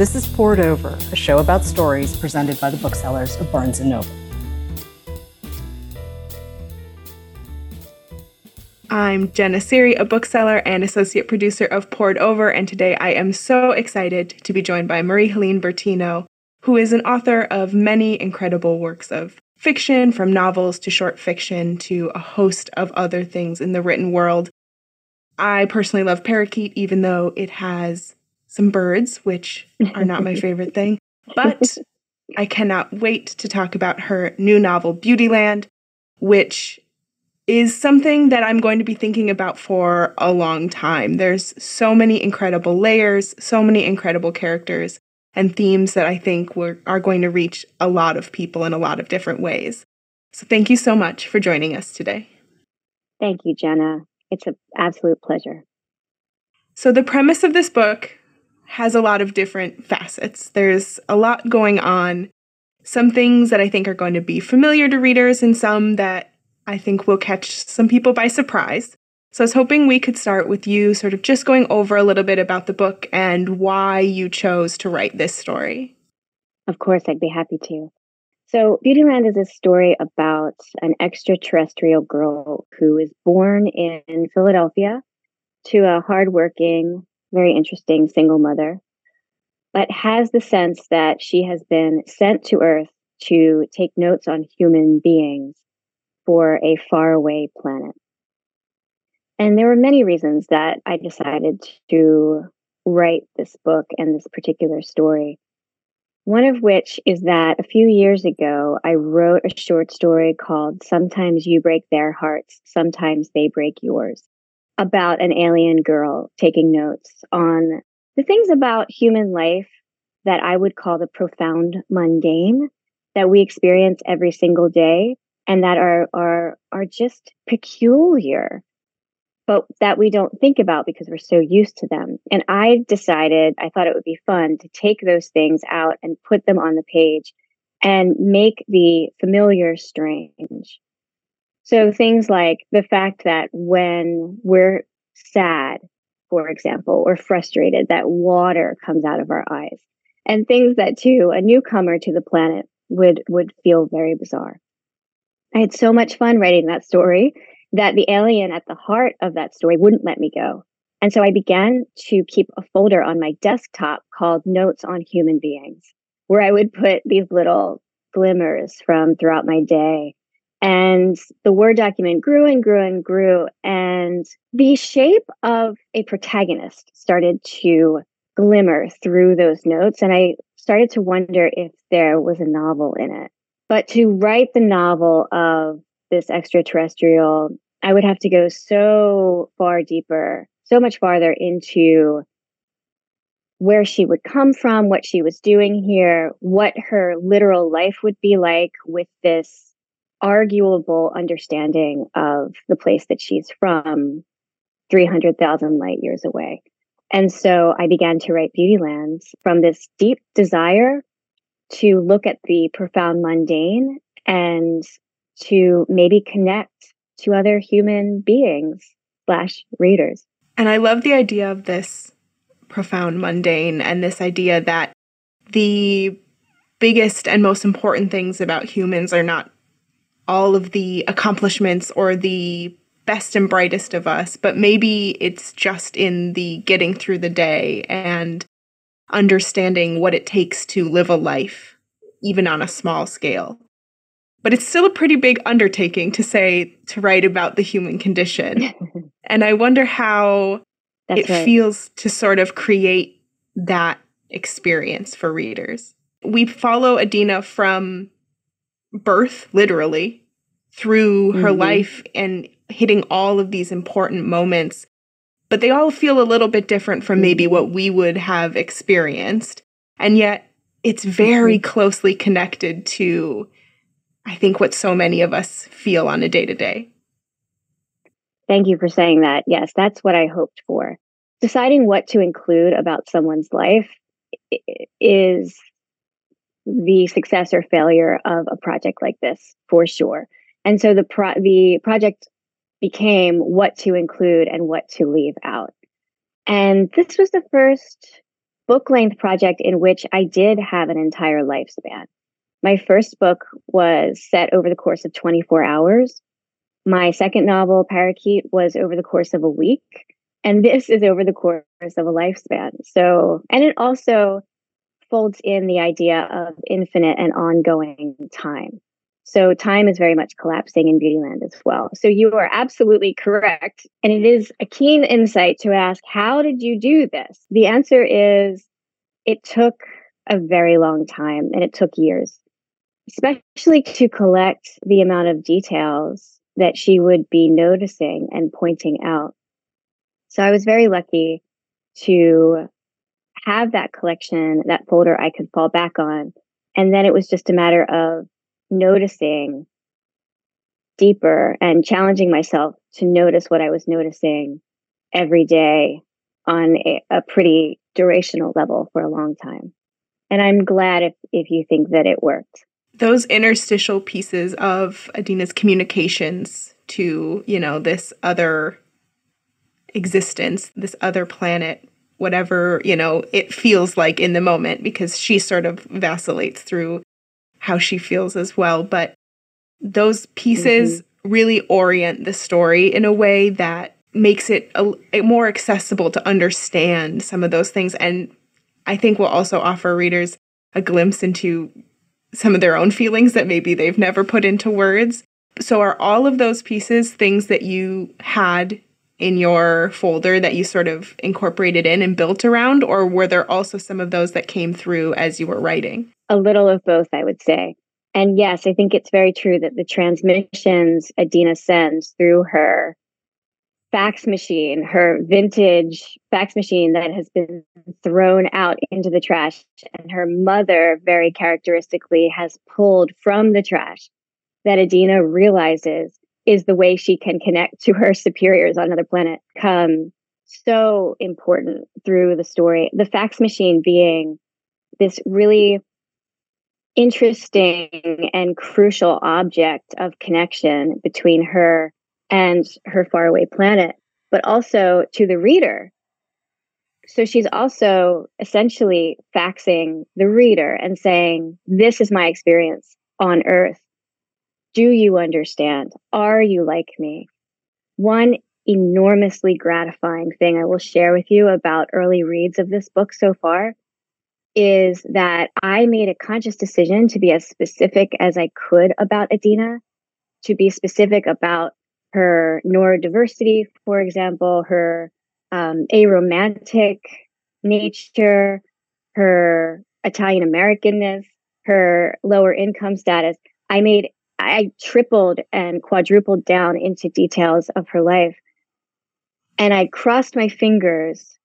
This is Poured Over, a show about stories presented by the booksellers of Barnes & Noble. I'm Jenna Seery, a bookseller and associate producer of Poured Over, and today I am so excited to be joined by Marie-Helene Bertino, who is an author of many incredible works of fiction, from novels to short fiction to a host of other things in the written world. I personally love Parakeet, even though it has some birds, which are not my favorite thing. But I cannot wait to talk about her new novel, Beautyland, which is something that I'm going to be thinking about for a long time. There's so many incredible layers, so many incredible characters and themes that I think are going to reach a lot of people in a lot of different ways. So thank you so much for joining us today. Thank you, Jenna. It's an absolute pleasure. So the premise of this book has a lot of different facets. There's a lot going on. Some things that I think are going to be familiar to readers and some that I think will catch some people by surprise. So I was hoping we could start with you sort of just going over a little bit about the book and why you chose to write this story. Of course, I'd be happy to. So Beautyland is a story about an extraterrestrial girl who is born in Philadelphia to a hardworking, very interesting single mother, but has the sense that she has been sent to Earth to take notes on human beings for a faraway planet. And there were many reasons that I decided to write this book and this particular story. One of which is that a few years ago, I wrote a short story called Sometimes You Break Their Hearts, Sometimes They Break Yours, about an alien girl taking notes on the things about human life that I would call the profound mundane that we experience every single day and that are just peculiar, but that we don't think about because we're so used to them. And I decided, I thought it would be fun to take those things out and put them on the page and make the familiar strange. So things like the fact that when we're sad, for example, or frustrated, that water comes out of our eyes. And things that, too, a newcomer to the planet would feel very bizarre. I had so much fun writing that story that the alien at the heart of that story wouldn't let me go. And so I began to keep a folder on my desktop called Notes on Human Beings, where I would put these little glimmers from throughout my day. And the Word document grew and grew and grew. And the shape of a protagonist started to glimmer through those notes. And I started to wonder if there was a novel in it. But to write the novel of this extraterrestrial, I would have to go so far deeper, so much farther into where she would come from, what she was doing here, what her literal life would be like with this arguable understanding of the place that she's from 300,000 light years away. And so I began to write Beautyland from this deep desire to look at the profound mundane and to maybe connect to other human beings / readers. And I love the idea of this profound mundane and this idea that the biggest and most important things about humans are not all of the accomplishments or the best and brightest of us, but maybe it's just in the getting through the day and understanding what it takes to live a life, even on a small scale. But it's still a pretty big undertaking to write about the human condition. And I wonder how feels to sort of create that experience for readers. We follow Adina from birth, literally, through her life and hitting all of these important moments. But they all feel a little bit different from maybe what we would have experienced. And yet it's very closely connected to, I think, what so many of us feel on a day-to-day. Thank you for saying that. Yes, that's what I hoped for. Deciding what to include about someone's life is the success or failure of a project like this, for sure. And so the project became what to include and what to leave out. And this was the first book-length project in which I did have an entire lifespan. My first book was set over the course of 24 hours. My second novel, Parakeet, was over the course of a week. And this is over the course of a lifespan. So, and it also folds in the idea of infinite and ongoing time. So time is very much collapsing in Beautyland as well. So you are absolutely correct. And it is a keen insight to ask, how did you do this? The answer is it took a very long time and it took years, especially to collect the amount of details that she would be noticing and pointing out. So I was very lucky to have that collection, that folder I could fall back on. And then it was just a matter of noticing deeper and challenging myself to notice what I was noticing every day on a pretty durational level for a long time. And I'm glad if you think that it worked. Those interstitial pieces of Adina's communications to, you know, this other existence, this other planet, whatever, you know, it feels like in the moment, because she sort of vacillates through how she feels as well. But those pieces really orient the story in a way that makes it more accessible to understand some of those things. And I think will also offer readers a glimpse into some of their own feelings that maybe they've never put into words. So are all of those pieces things that you had in your folder that you sort of incorporated in and built around, or were there also some of those that came through as you were writing? A little of both, I would say. And yes, I think it's very true that the transmissions Adina sends through her fax machine, her vintage fax machine that has been thrown out into the trash, and her mother very characteristically has pulled from the trash, that Adina realizes is the way she can connect to her superiors on another planet, come so important through the story. The fax machine being this really interesting and crucial object of connection between her and her faraway planet, but also to the reader. So she's also essentially faxing the reader and saying, this is my experience on Earth. Do you understand? Are you like me? One enormously gratifying thing I will share with you about early reads of this book so far is that I made a conscious decision to be as specific as I could about Adina, to be specific about her neurodiversity, for example, her aromantic nature, her Italian-Americanness, her lower income status. I tripled and quadrupled down into details of her life. And I crossed my fingers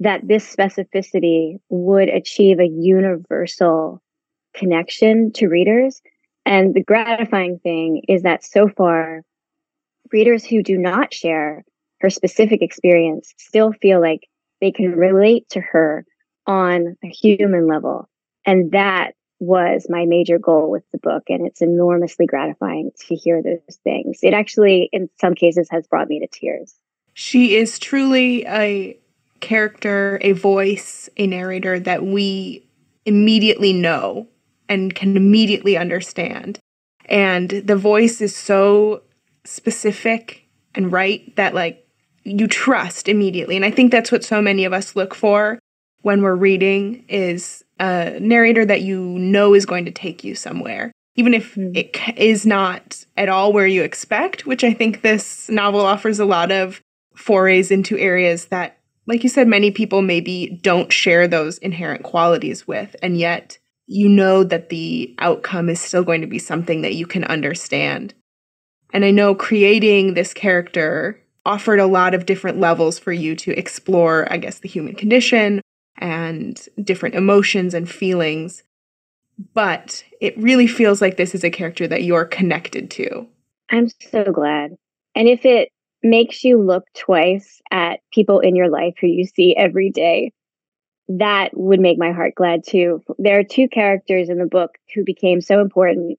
that this specificity would achieve a universal connection to readers. And the gratifying thing is that so far, readers who do not share her specific experience still feel like they can relate to her on a human level. And that was my major goal with the book. And it's enormously gratifying to hear those things. It actually, in some cases, has brought me to tears. She is truly a character, a voice, a narrator that we immediately know and can immediately understand. And the voice is so specific and right that, like, you trust immediately. And I think that's what so many of us look for when we're reading, is a narrator that you know is going to take you somewhere, even if it is not at all where you expect, which I think this novel offers a lot of forays into areas that, like you said, many people maybe don't share those inherent qualities with, and yet you know that the outcome is still going to be something that you can understand. And I know creating this character offered a lot of different levels for you to explore, I guess, the human condition and different emotions and feelings. But it really feels like this is a character that you're connected to. I'm so glad. And if it makes you look twice at people in your life who you see every day, that would make my heart glad too. There are two characters in the book who became so important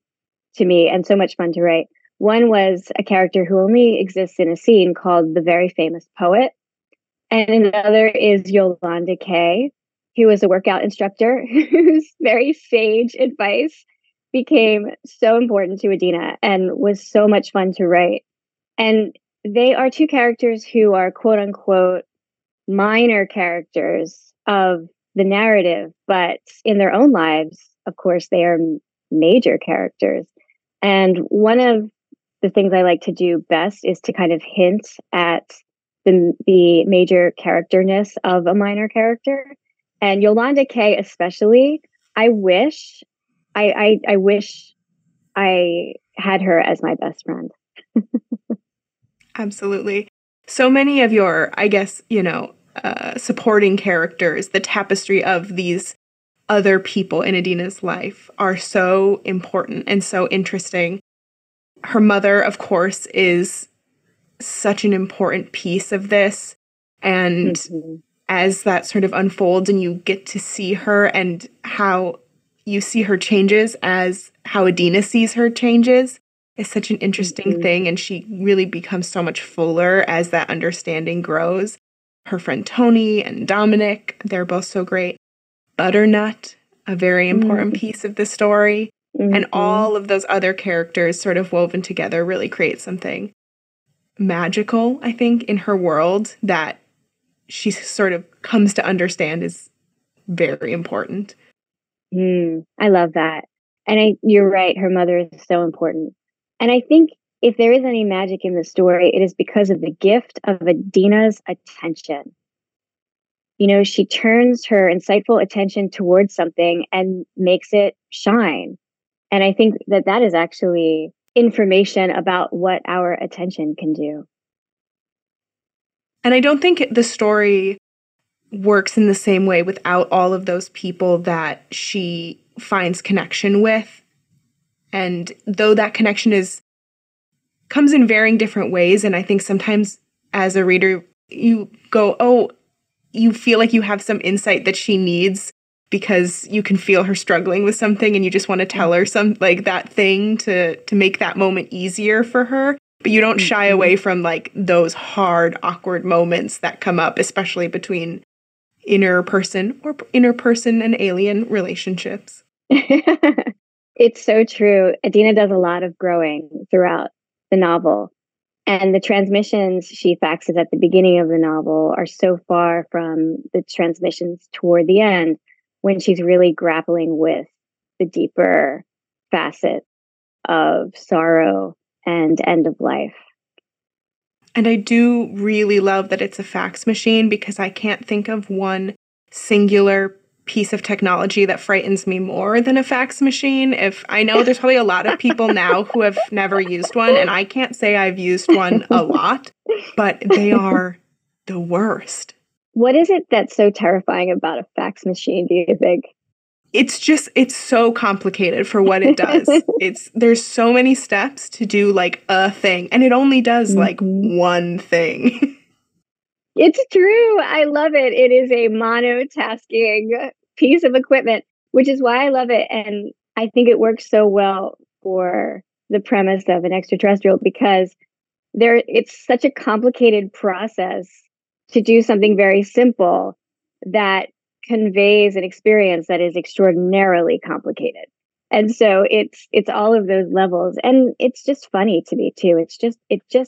to me and so much fun to write. One was a character who only exists in a scene called the very famous poet. And another is Yolanda Kay, who was a workout instructor, whose very sage advice became so important to Adina and was so much fun to write. And they are two characters who are quote unquote minor characters of the narrative, but in their own lives, of course, they are major characters. And one of the things I like to do best is to kind of hint at the major characterness of a minor character. And Yolanda Kay especially, I wish I had her as my best friend. Absolutely. So many of your, I guess, supporting characters, the tapestry of these other people in Adina's life are so important and so interesting. Her mother, of course, is such an important piece of this. And mm-hmm. as that sort of unfolds and you get to see her and how you see her changes as how Adina sees her changes is such an interesting mm-hmm. thing. And she really becomes so much fuller as that understanding grows. Her friend Tony and Dominic, they're both so great. Butternut, a very important mm-hmm. piece of the story. Mm-hmm. And all of those other characters sort of woven together really create something magical, I think, in her world that she sort of comes to understand is very important. I love that. And you're right, her mother is so important. And I think if there is any magic in the story, it is because of the gift of Adina's attention. You know, she turns her insightful attention towards something and makes it shine. And I think that is actually information about what our attention can do. And I don't think the story works in the same way without all of those people that she finds connection with. And though that connection comes in varying different ways, and I think sometimes as a reader, you go, oh, you feel like you have some insight that she needs because you can feel her struggling with something and you just want to tell her some like that thing to make that moment easier for her. But you don't shy away from like those hard, awkward moments that come up, especially between inner person and alien relationships. It's so true. Adina does a lot of growing throughout the novel. And the transmissions she faxes at the beginning of the novel are so far from the transmissions toward the end when she's really grappling with the deeper facets of sorrow and end of life. And I do really love that it's a fax machine because I can't think of one singular piece of technology that frightens me more than a fax machine. If I know there's probably a lot of people now who have never used one, and I can't say I've used one a lot, but they are the worst. What is it that's so terrifying about a fax machine, do you think? It's so complicated for what it does. There's so many steps to do like a thing, and it only does like one thing. It's true. I love it. It is a monotasking piece of equipment, which is why I love it. And I think it works so well for the premise of an extraterrestrial because it's such a complicated process to do something very simple that conveys an experience that is extraordinarily complicated. And so it's all of those levels. And it's just funny to me too. It just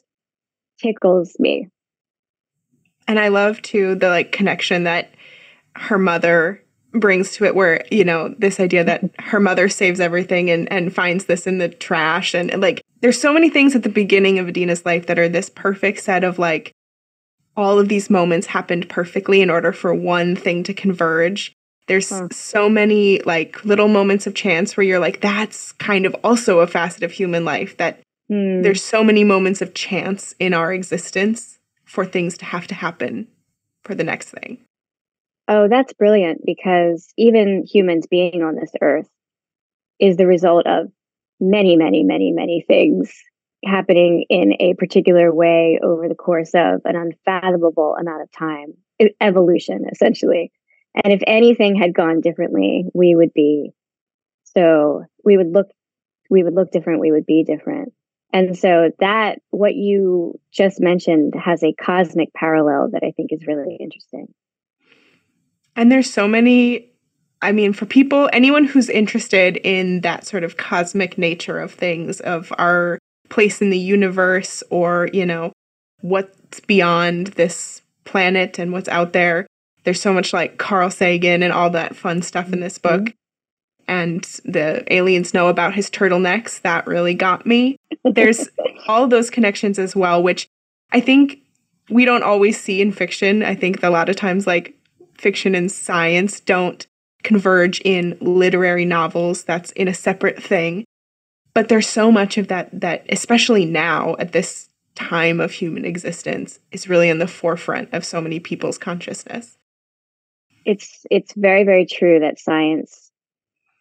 tickles me. And I love too the like connection that her mother brings to it where, you know, this idea that her mother saves everything and finds this in the trash. And like there's so many things at the beginning of Adina's life that are this perfect set of like all of these moments happened perfectly in order for one thing to converge. There's so many like little moments of chance where you're like, that's kind of also a facet of human life that there's so many moments of chance in our existence for things to have to happen for the next thing. Oh, that's brilliant because even humans being on this earth is the result of many, many, many, many things happening in a particular way over the course of an unfathomable amount of time, evolution, essentially. And if anything had gone differently, we would look different, we would be different. And so that, what you just mentioned has a cosmic parallel that I think is really interesting. And there's so many, I mean, for people, anyone who's interested in that sort of cosmic nature of things, of our place in the universe, or, you know, what's beyond this planet and what's out there. There's so much like Carl Sagan and all that fun stuff in this book. Mm-hmm. And the aliens know about his turtlenecks. That really got me. There's all those connections as well, which I think we don't always see in fiction. I think a lot of times like fiction and science don't converge in literary novels. That's in a separate thing. But there's so much of that, especially now at this time of human existence, is really in the forefront of so many people's consciousness. It's very, very true that science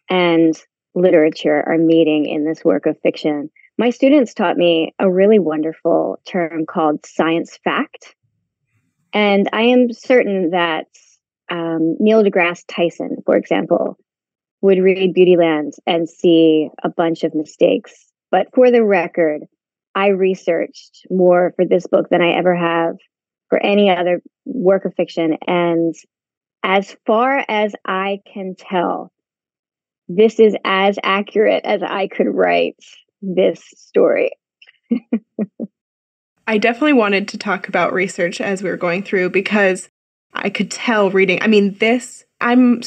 and literature are meeting in this work of fiction. My students taught me a really wonderful term called science fact. And I am certain that Neil deGrasse Tyson, for example, would read Beautyland and see a bunch of mistakes. But for the record, I researched more for this book than I ever have for any other work of fiction. And as far as I can tell, this is as accurate as I could write this story. I definitely wanted to talk about research as we were going through, because I could tell reading, I mean, this, I'm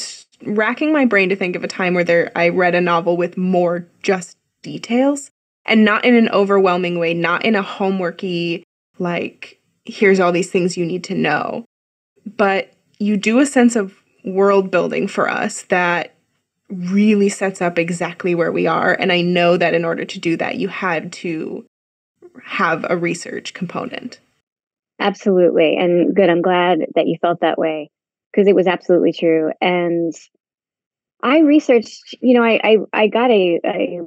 racking my brain to think of a time where I read a novel with more just details, and not in an overwhelming way, not in a homeworky, like, here's all these things you need to know. But you do a sense of world building for us that really sets up exactly where we are. And I know that in order to do that, you had to have a research component. Absolutely. And good. I'm glad that you felt that way, because it was absolutely true. And I researched, you know, I got a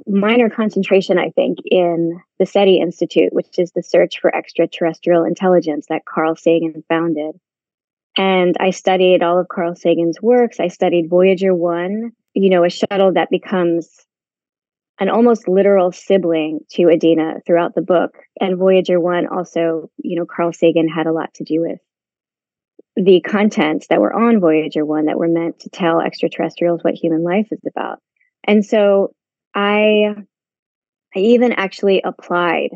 minor concentration, I think, in the SETI Institute, which is the Search for Extraterrestrial Intelligence that Carl Sagan founded. And I studied all of Carl Sagan's works. I studied Voyager 1, you know, a shuttle that becomes an almost literal sibling to Adina throughout the book. And Voyager 1 also, you know, Carl Sagan had a lot to do with the contents that were on Voyager 1 that were meant to tell extraterrestrials what human life is about. And so I even actually applied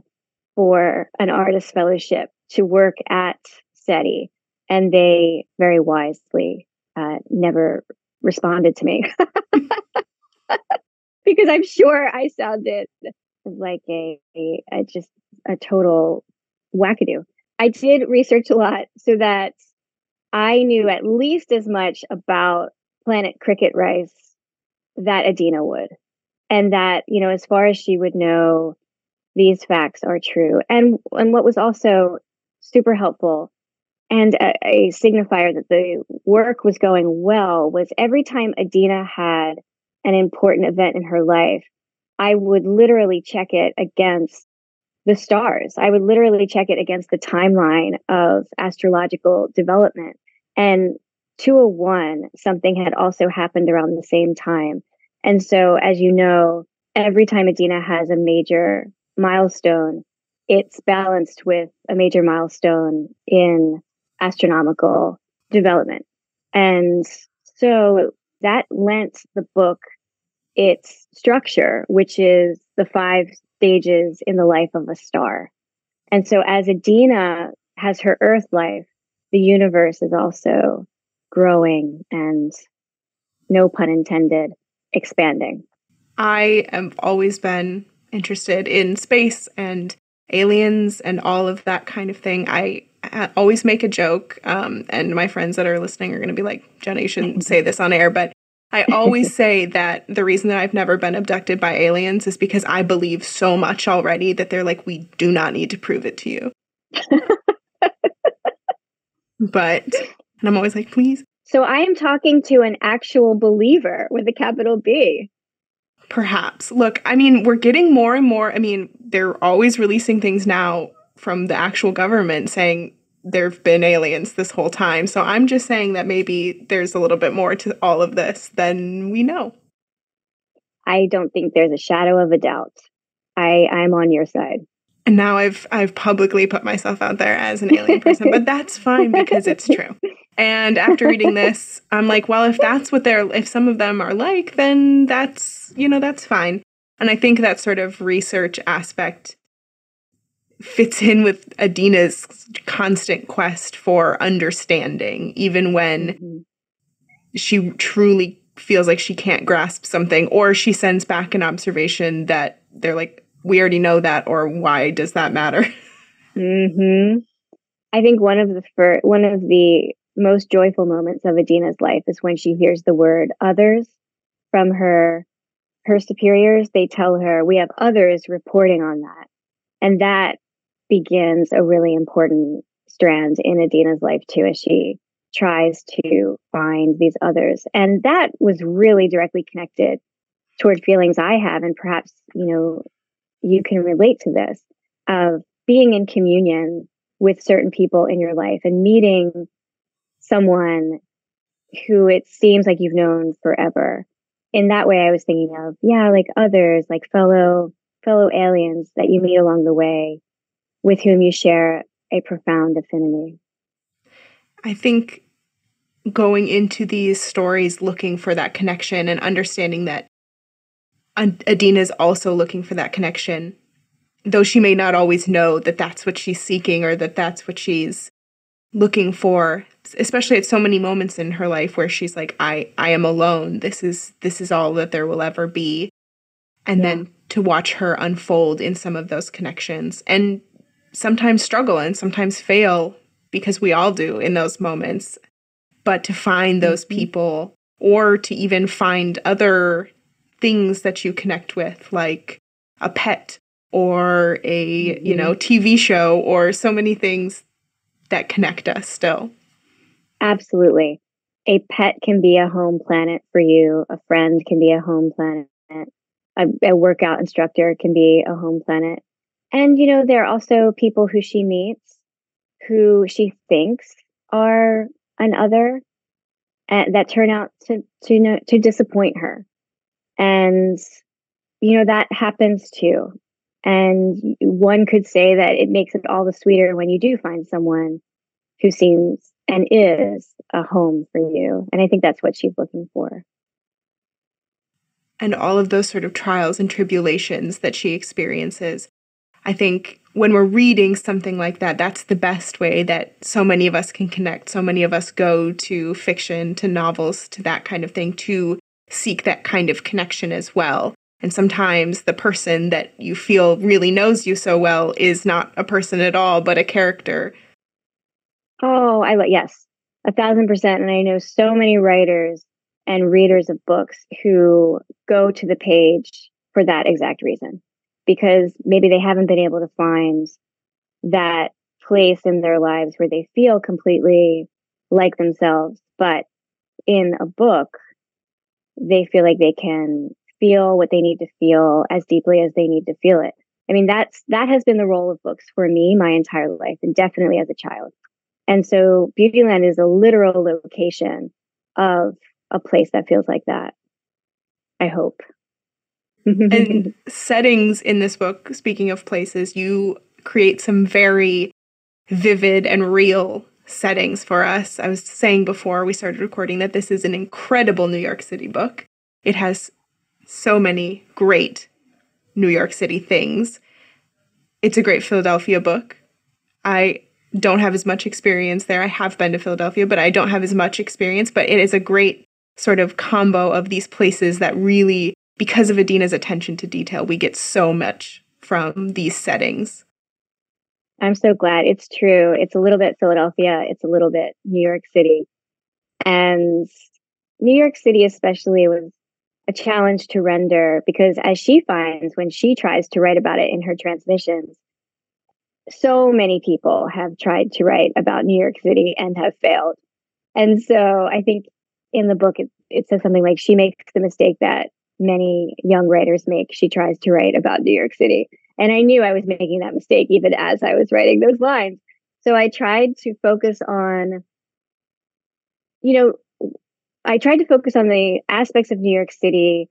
for an artist fellowship to work at SETI, and they very wisely never responded to me because I'm sure I sounded like a total wackadoo. I did research a lot so that I knew at least as much about planet Cricket Rice that Adina would. And that, you know, as far as she would know, these facts are true. And what was also super helpful and a signifier that the work was going well was every time Adina had an important event in her life, I would literally check it against the stars. I would literally check it against the timeline of astrological development. And 201, something had also happened around the same time. And so, as you know, every time Adina has a major milestone, it's balanced with a major milestone in astronomical development. And so that lent the book its structure, which is the 5 stages in the life of a star. And so as Adina has her Earth life, the universe is also growing and, no pun intended, expanding. I have always been interested in space and aliens and all of that kind of thing. I always make a joke, and my friends that are listening are going to be like, Jenna, you shouldn't say this on air, but I always say that the reason that I've never been abducted by aliens is because I believe so much already that they're like, we do not need to prove it to you. And I'm always like, please. So I am talking to an actual believer with a capital B. Perhaps. Look, I mean, we're getting more and more. I mean, they're always releasing things now from the actual government saying there have been aliens this whole time. So I'm just saying that maybe there's a little bit more to all of this than we know. I don't think there's a shadow of a doubt. I'm on your side. And now I've publicly put myself out there as an alien person, but that's fine because it's true. And after reading this, I'm like, well, if that's what if some of them are like, then that's fine. And I think that sort of research aspect fits in with Adina's constant quest for understanding, even when she truly feels like she can't grasp something, or she sends back an observation that they're like, we already know that, or why does that matter? Mm-hmm. I think one of the most joyful moments of Adina's life is when she hears the word others from her superiors. They tell her, we have others reporting on that. And that begins a really important strand in Adina's life too, as she tries to find these others. And that was really directly connected toward feelings I have, and perhaps, you can relate to this, of being in communion with certain people in your life and meeting someone who it seems like you've known forever. In that way, I was thinking of, like others, like fellow aliens that you meet along the way with whom you share a profound affinity. I think going into these stories looking for that connection and understanding that Adina is also looking for that connection, though she may not always know that that's what she's seeking or that that's what she's looking for, especially at so many moments in her life where she's like, I am alone. This is all that there will ever be. And then to watch her unfold in some of those connections and sometimes struggle and sometimes fail, because we all do in those moments, but to find those people, or to even find other things that you connect with, like a pet or a TV show, or so many things that connect us still. Absolutely. A pet can be a home planet for you. A friend can be a home planet. A workout instructor can be a home planet. And, there are also people who she meets who she thinks are an other that turn out to disappoint her. And, that happens too. And one could say that it makes it all the sweeter when you do find someone who seems and is a home for you. And I think that's what she's looking for. And all of those sort of trials and tribulations that she experiences, I think when we're reading something like that, that's the best way that so many of us can connect. So many of us go to fiction, to novels, to that kind of thing, to seek that kind of connection as well. And sometimes the person that you feel really knows you so well is not a person at all, but a character. Oh, yes, 1,000%. And I know so many writers and readers of books who go to the page for that exact reason, because maybe they haven't been able to find that place in their lives where they feel completely like themselves. But in a book, they feel like they can feel what they need to feel as deeply as they need to feel it. I mean, that has been the role of books for me my entire life, and definitely as a child. And so Beautyland is a literal location of a place that feels like that, I hope. And settings in this book, speaking of places, you create some very vivid and real settings for us. I was saying before we started recording that this is an incredible New York City book. It has so many great New York City things. It's a great Philadelphia book. I don't have as much experience there. I have been to Philadelphia, but I don't have as much experience. But it is a great sort of combo of these places that really, because of Adina's attention to detail, we get so much from these settings. I'm so glad. It's true. It's a little bit Philadelphia. It's a little bit New York City. And New York City especially was a challenge to render, because as she finds when she tries to write about it in her transmissions, so many people have tried to write about New York City and have failed. And so I think in the book, it says something like she makes the mistake that many young writers make. She tries to write about New York City. And I knew I was making that mistake even as I was writing those lines. So I tried to focus on, the aspects of New York City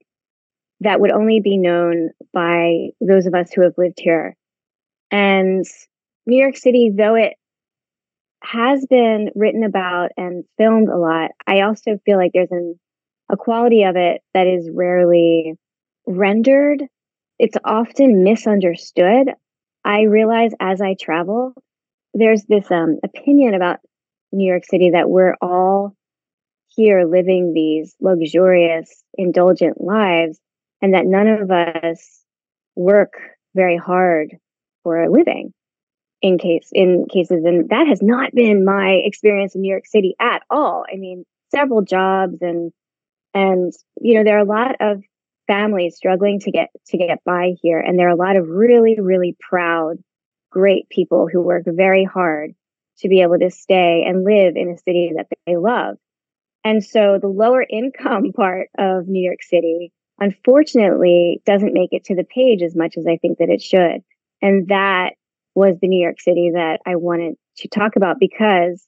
that would only be known by those of us who have lived here. And New York City, though it has been written about and filmed a lot, I also feel like there's a quality of it that is rarely rendered. It's often misunderstood. I realize as I travel, there's this opinion about New York City that we're all here living these luxurious, indulgent lives, and that none of us work very hard for a living in cases. And that has not been my experience in New York City at all. I mean, several jobs and, you know, there are a lot of families struggling to get by here. And there are a lot of really, really proud, great people who work very hard to be able to stay and live in a city that they love. And so the lower income part of New York City, unfortunately, doesn't make it to the page as much as I think that it should. And that was the New York City that I wanted to talk about, because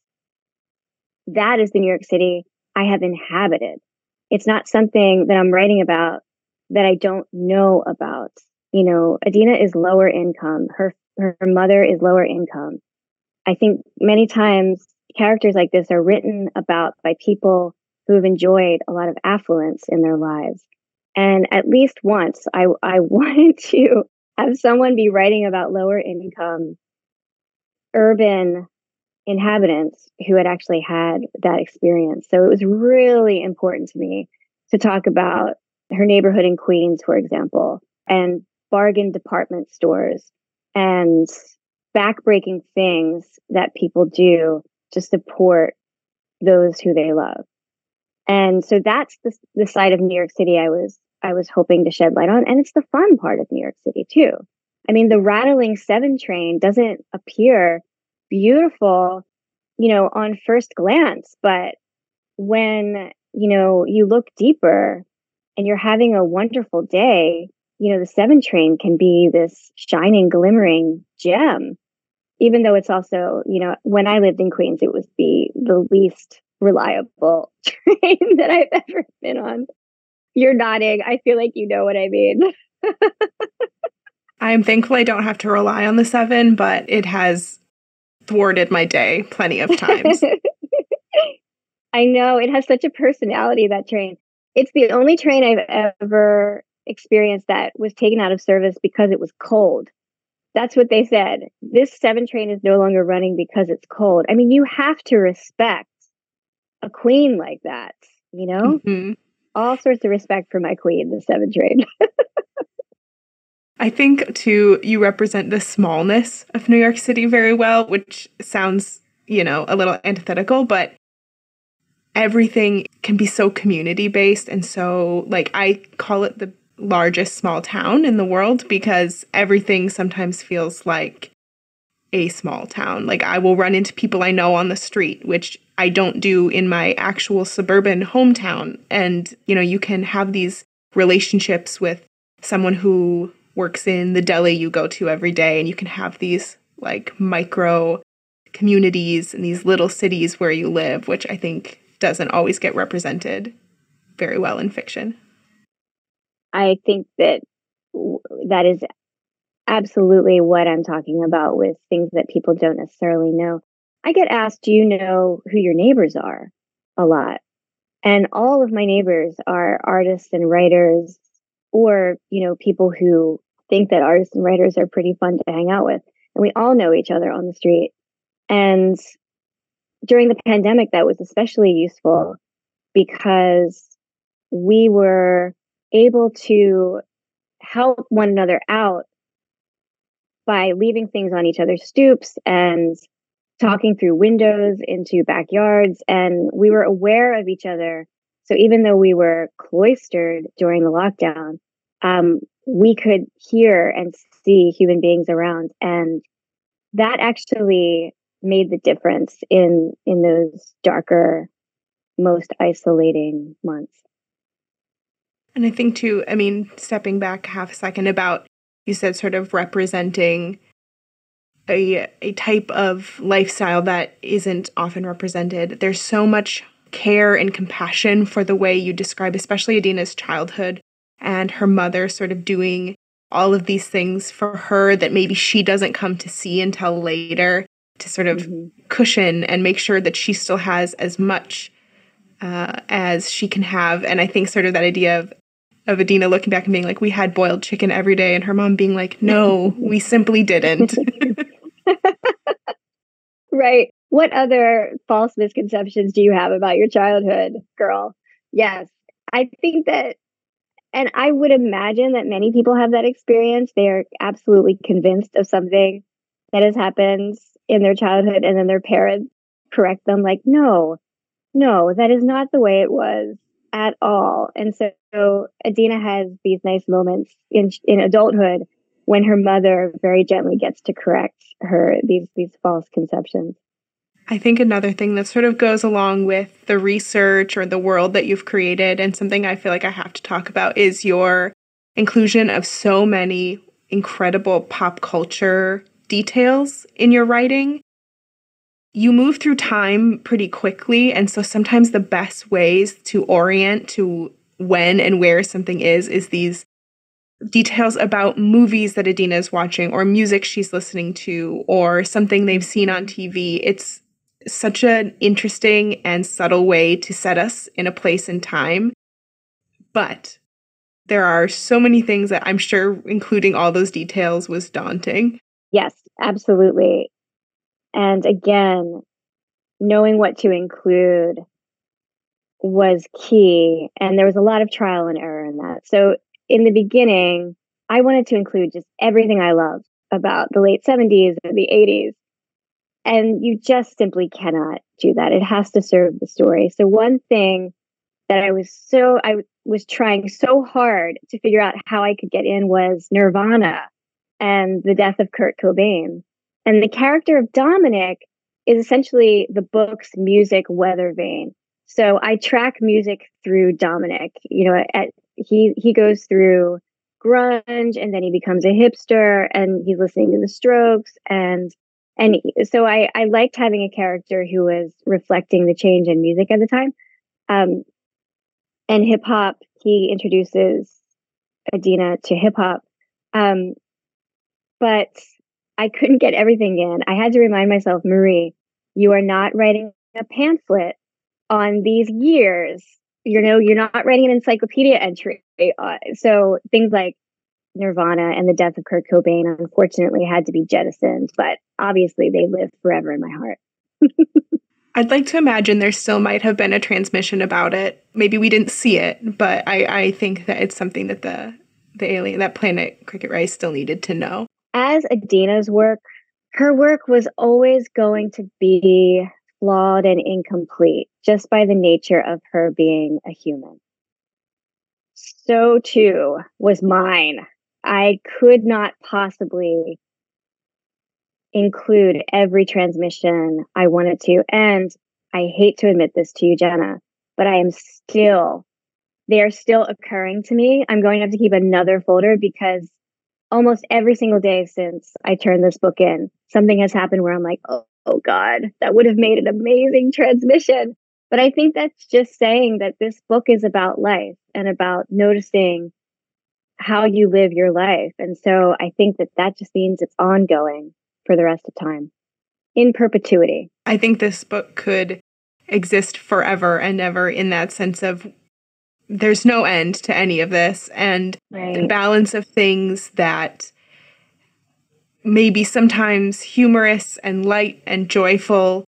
that is the New York City I have inhabited. It's not something that I'm writing about that I don't know about. You know, Adina is lower income. Her mother is lower income. I think many times characters like this are written about by people who have enjoyed a lot of affluence in their lives. And at least once, I wanted to have someone be writing about lower income urban inhabitants who had actually had that experience. So it was really important to me to talk about her neighborhood in Queens, for example, and bargain department stores and backbreaking things that people do to support those who they love. And so that's the side of New York City I was hoping to shed light on. And it's the fun part of New York City, too. I mean, the rattling 7 train doesn't appear beautiful, you know, on first glance. But when, you know, you look deeper and you're having a wonderful day, you know, the 7 train can be this shining, glimmering gem, even though it's also, you know, when I lived in Queens, it was the least reliable train that I've ever been on. You're nodding. I feel like you know what I mean. I'm thankful I don't have to rely on the 7, but it has thwarted my day plenty of times. I know. It has such a personality, that train. It's the only train I've ever experienced that was taken out of service because it was cold. That's what they said. This 7 train is no longer running because it's cold. I mean, you have to respect a queen like that, you know? Mm-hmm. All sorts of respect for my queen, the 7 train. I think, too, you represent the smallness of New York City very well, which sounds, you know, a little antithetical, but everything can be so community-based. And so, like, I call it the largest small town in the world because everything sometimes feels like a small town. Like, I will run into people I know on the street, which I don't do in my actual suburban hometown. And, you know, you can have these relationships with someone who works in the deli you go to every day. And you can have these like micro communities and these little cities where you live, which I think doesn't always get represented very well in fiction. I think that that is absolutely what I'm talking about with things that people don't necessarily know. I get asked, do you know who your neighbors are, a lot? And all of my neighbors are artists and writers, or, you know, people who think that artists and writers are pretty fun to hang out with. And we all know each other on the street. And during the pandemic, that was especially useful because we were able to help one another out by leaving things on each other's stoops and talking through windows into backyards, and we were aware of each other. So even though we were cloistered during the lockdown, we could hear and see human beings around. And that actually made the difference in those darker, most isolating months. And I think too, I mean, stepping back half a second about, you said sort of representing a type of lifestyle that isn't often represented. There's so much care and compassion for the way you describe, especially Adina's childhood and her mother sort of doing all of these things for her that maybe she doesn't come to see until later, to sort of cushion and make sure that she still has as much as she can have. And I think sort of that idea of Adina looking back and being like, we had boiled chicken every day, and her mom being like, no, we simply didn't. Right. What other false misconceptions do you have about your childhood, girl? Yes. I think that, and I would imagine that many people have that experience. They are absolutely convinced of something that has happened in their childhood, and then their parents correct them like, no, that is not the way it was at all. And so Adina has these nice moments in adulthood when her mother very gently gets to correct her these false conceptions. I think another thing that sort of goes along with the research or the world that you've created, and something I feel like I have to talk about, is your inclusion of so many incredible pop culture details in your writing. You move through time pretty quickly, and so sometimes the best ways to orient to when and where something is these details about movies that Adina is watching, or music she's listening to, or something they've seen on TV. It's such an interesting and subtle way to set us in a place in time. But there are so many things that I'm sure including all those details was daunting. Yes, absolutely. And again, knowing what to include was key. And there was a lot of trial and error in that. So in the beginning, I wanted to include just everything I loved about the late 70s or the 80s. And you just simply cannot do that. It has to serve the story. So one thing that I was trying so hard to figure out how I could get in was Nirvana and the death of Kurt Cobain. And the character of Dominic is essentially the book's music weather vane. So I track music through Dominic. You know, he goes through grunge, and then he becomes a hipster, and he's listening to the Strokes. And so I liked having a character who was reflecting the change in music at the time. And hip hop, he introduces Adina to hip hop. But I couldn't get everything in. I had to remind myself, Marie, you are not writing a pamphlet on these years. You know, you're not writing an encyclopedia entry. So things like Nirvana and the death of Kurt Cobain, unfortunately, had to be jettisoned. But obviously, they live forever in my heart. I'd like to imagine there still might have been a transmission about it. Maybe we didn't see it, but I think that it's something that the alien, that planet Cricket Rice, still needed to know. As Adina's work, her work was always going to be flawed and incomplete just by the nature of her being a human. So too was mine. I could not possibly include every transmission I wanted to. And I hate to admit this to you, Jenna, but they're still occurring to me. I'm going to have to keep another folder because almost every single day since I turned this book in, something has happened where I'm like, oh God, that would have made an amazing transmission. But I think that's just saying that this book is about life and about noticing how you live your life. And so I think that just means it's ongoing for the rest of time, in perpetuity. I think this book could exist forever and ever in that sense of there's no end to any of this. And right. The balance of things that may be sometimes humorous and light and joyful,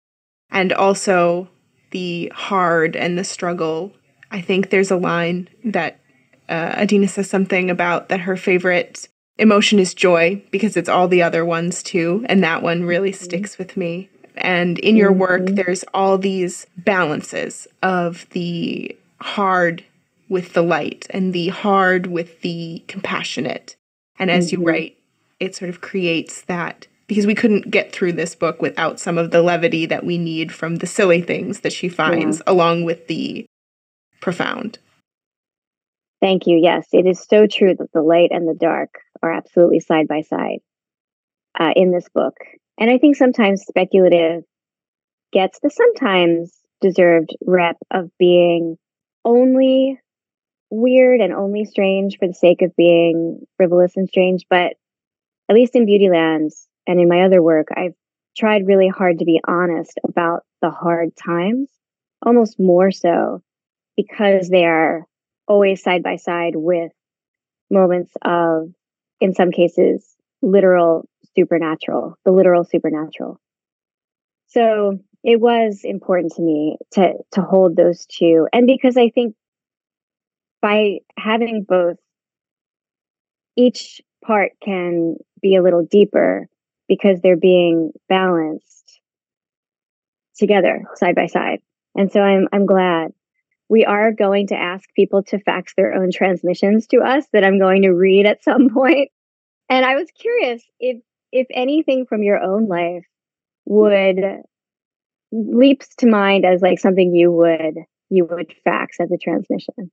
and also the hard and the struggle. I think there's a line that Adina says something about that her favorite emotion is joy because it's all the other ones too. And that one really sticks with me. And in your work, there's all these balances of the hard with the light and the hard with the compassionate. And as you write, it sort of creates that, because we couldn't get through this book without some of the levity that we need from the silly things that she finds along with the profound. Thank you. Yes, it is so true that the light and the dark are absolutely side by side in this book. And I think sometimes speculative gets the sometimes deserved rep of being only weird and only strange for the sake of being frivolous and strange, but at least in Beautyland and in my other work, I've tried really hard to be honest about the hard times, almost more so because they are always side by side with moments of, in some cases, the literal supernatural. So it was important to me to hold those two. And because I think by having both, each part can be a little deeper because they're being balanced together, side by side. And so I'm glad. We are going to ask people to fax their own transmissions to us that I'm going to read at some point. And I was curious if anything from your own life would leaps to mind as like something you would fax as a transmission.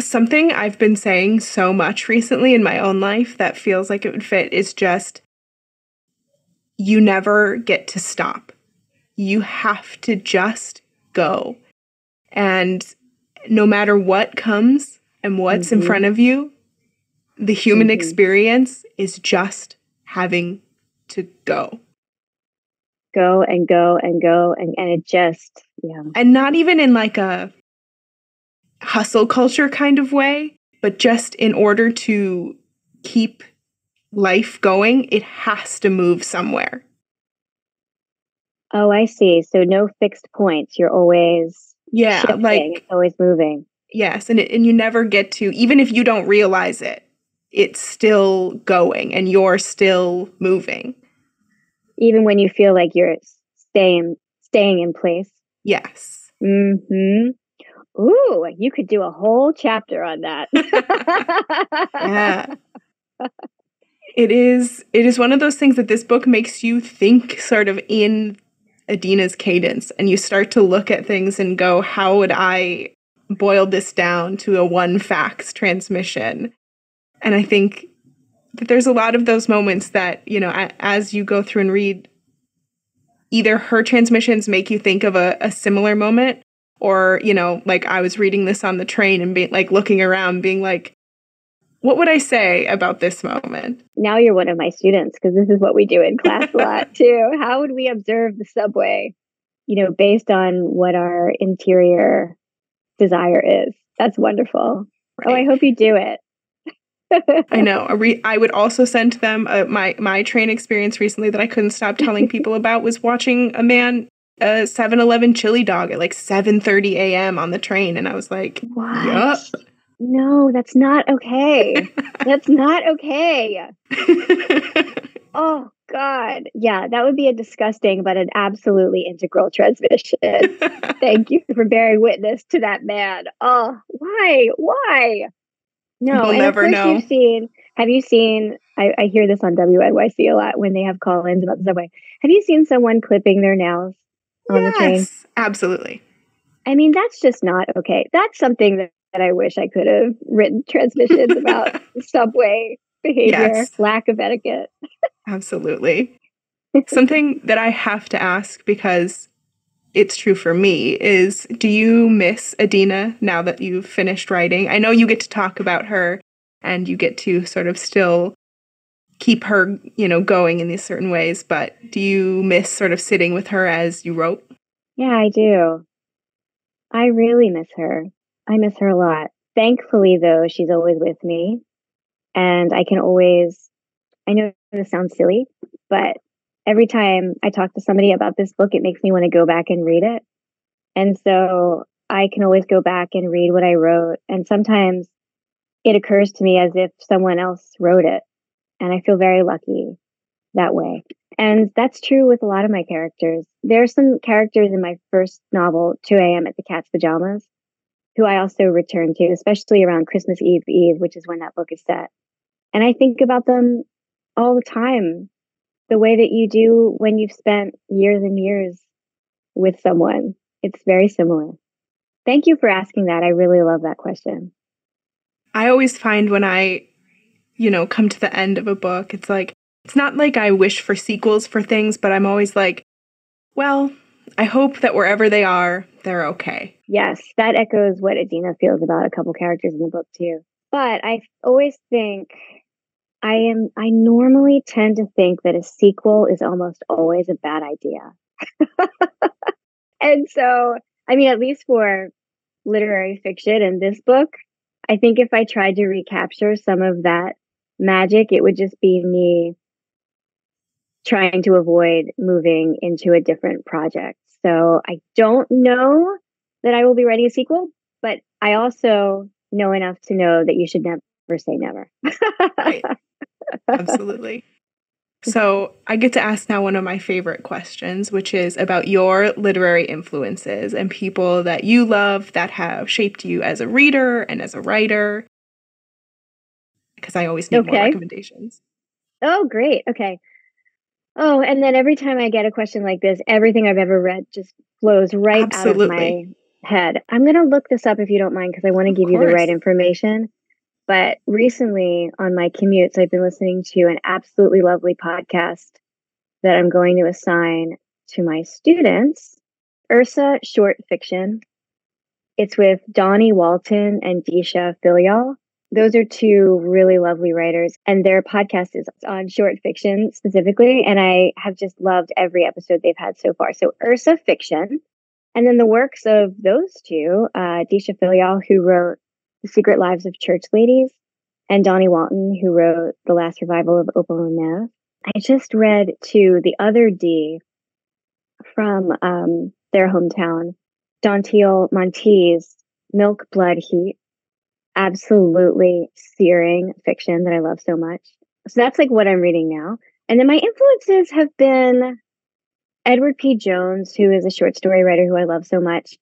Something I've been saying so much recently in my own life that feels like it would fit is just, you never get to stop. You have to just go. And no matter what comes and what's in front of you, the human experience is just having to go. Go and go and go. And it just, yeah. And not even in like a hustle culture kind of way, but just in order to keep life going, it has to move somewhere. Oh, I see. So no fixed points. You're always shifting. It's always moving. Yes. And you never get to, even if you don't realize it, it's still going and you're still moving. Even when you feel like you're staying in place. Yes. Mm-hmm. Ooh, you could do a whole chapter on that. Yeah. It is one of those things that this book makes you think sort of in Adina's cadence, and you start to look at things and go, how would I boil this down to a one fax transmission? And I think that there's a lot of those moments that, you know, as you go through and read, either her transmissions make you think of a similar moment, or, you know, like I was reading this on the train and looking around, being like, what would I say about this moment? Now you're one of my students, because this is what we do in class a lot too. How would we observe the subway, you know, based on what our interior desire is? That's wonderful. Right. Oh, I hope you do it. I know. I would also send to them my train experience recently that I couldn't stop telling people about was watching a man, a 7-Eleven chili dog at like 7:30 a.m. on the train. And I was like, what? Yup. No, that's not okay. That's not okay. Oh, God. Yeah, that would be a disgusting but an absolutely integral transmission. Thank you for bearing witness to that man. Oh, why? Why? No, we'll never know. Have you seen, I hear this on WNYC a lot when they have call-ins about the subway. Have you seen someone clipping their nails on the train? Yes, absolutely. I mean, that's just not okay. That's something that I wish I could have written transmissions about subway behavior, yes. Lack of etiquette. Absolutely. Something that I have to ask because it's true for me is, do you miss Adina now that you've finished writing? I know you get to talk about her and you get to sort of still keep her, you know, going in these certain ways, but do you miss sort of sitting with her as you wrote? Yeah, I do. I really miss her. I miss her a lot. Thankfully, though, she's always with me and I can always, I know this sounds silly, but every time I talk to somebody about this book, it makes me want to go back and read it. And so I can always go back and read what I wrote. And sometimes it occurs to me as if someone else wrote it. And I feel very lucky that way. And that's true with a lot of my characters. There are some characters in my first novel, 2 A.M. at the Cat's Pajamas, who I also return to, especially around Christmas Eve, which is when that book is set. And I think about them all the time, the way that you do when you've spent years and years with someone. It's very similar. Thank you for asking that. I really love that question. I always find when I, you know, come to the end of a book, it's like, it's not like I wish for sequels for things, but I'm always like, well, I hope that wherever they are, they're okay. Yes, that echoes what Adina feels about a couple characters in the book too. But I always think I normally tend to think that a sequel is almost always a bad idea. And so, I mean, at least for literary fiction and this book, I think if I tried to recapture some of that magic, it would just be me trying to avoid moving into a different project. So I don't know that I will be writing a sequel, but I also know enough to know that you should never say never. Right. Absolutely. So I get to ask now one of my favorite questions, which is about your literary influences and people that you love that have shaped you as a reader and as a writer. Because I always need more recommendations. Oh, great. Okay. Oh, and then every time I get a question like this, everything I've ever read just flows right out of my head. I'm going to look this up if you don't mind, because I want to give you the right information. But recently on my commutes, I've been listening to an absolutely lovely podcast that I'm going to assign to my students, Ursa Short Fiction. It's with Donnie Walton and Deesha Philyaw. Those are two really lovely writers, and their podcast is on short fiction specifically. And I have just loved every episode they've had so far. So Ursa Fiction, and then the works of those two, Deesha Philyaw, who wrote The Secret Lives of Church Ladies, and Donnie Walton, who wrote The Last Revival of Opal and Nev. I just read to the other D from their hometown, Dontil Monte's Milk, Blood, Heat. Absolutely searing fiction that I love so much. So that's like what I'm reading now. And then my influences have been Edward P. Jones, who is a short story writer who I love so much.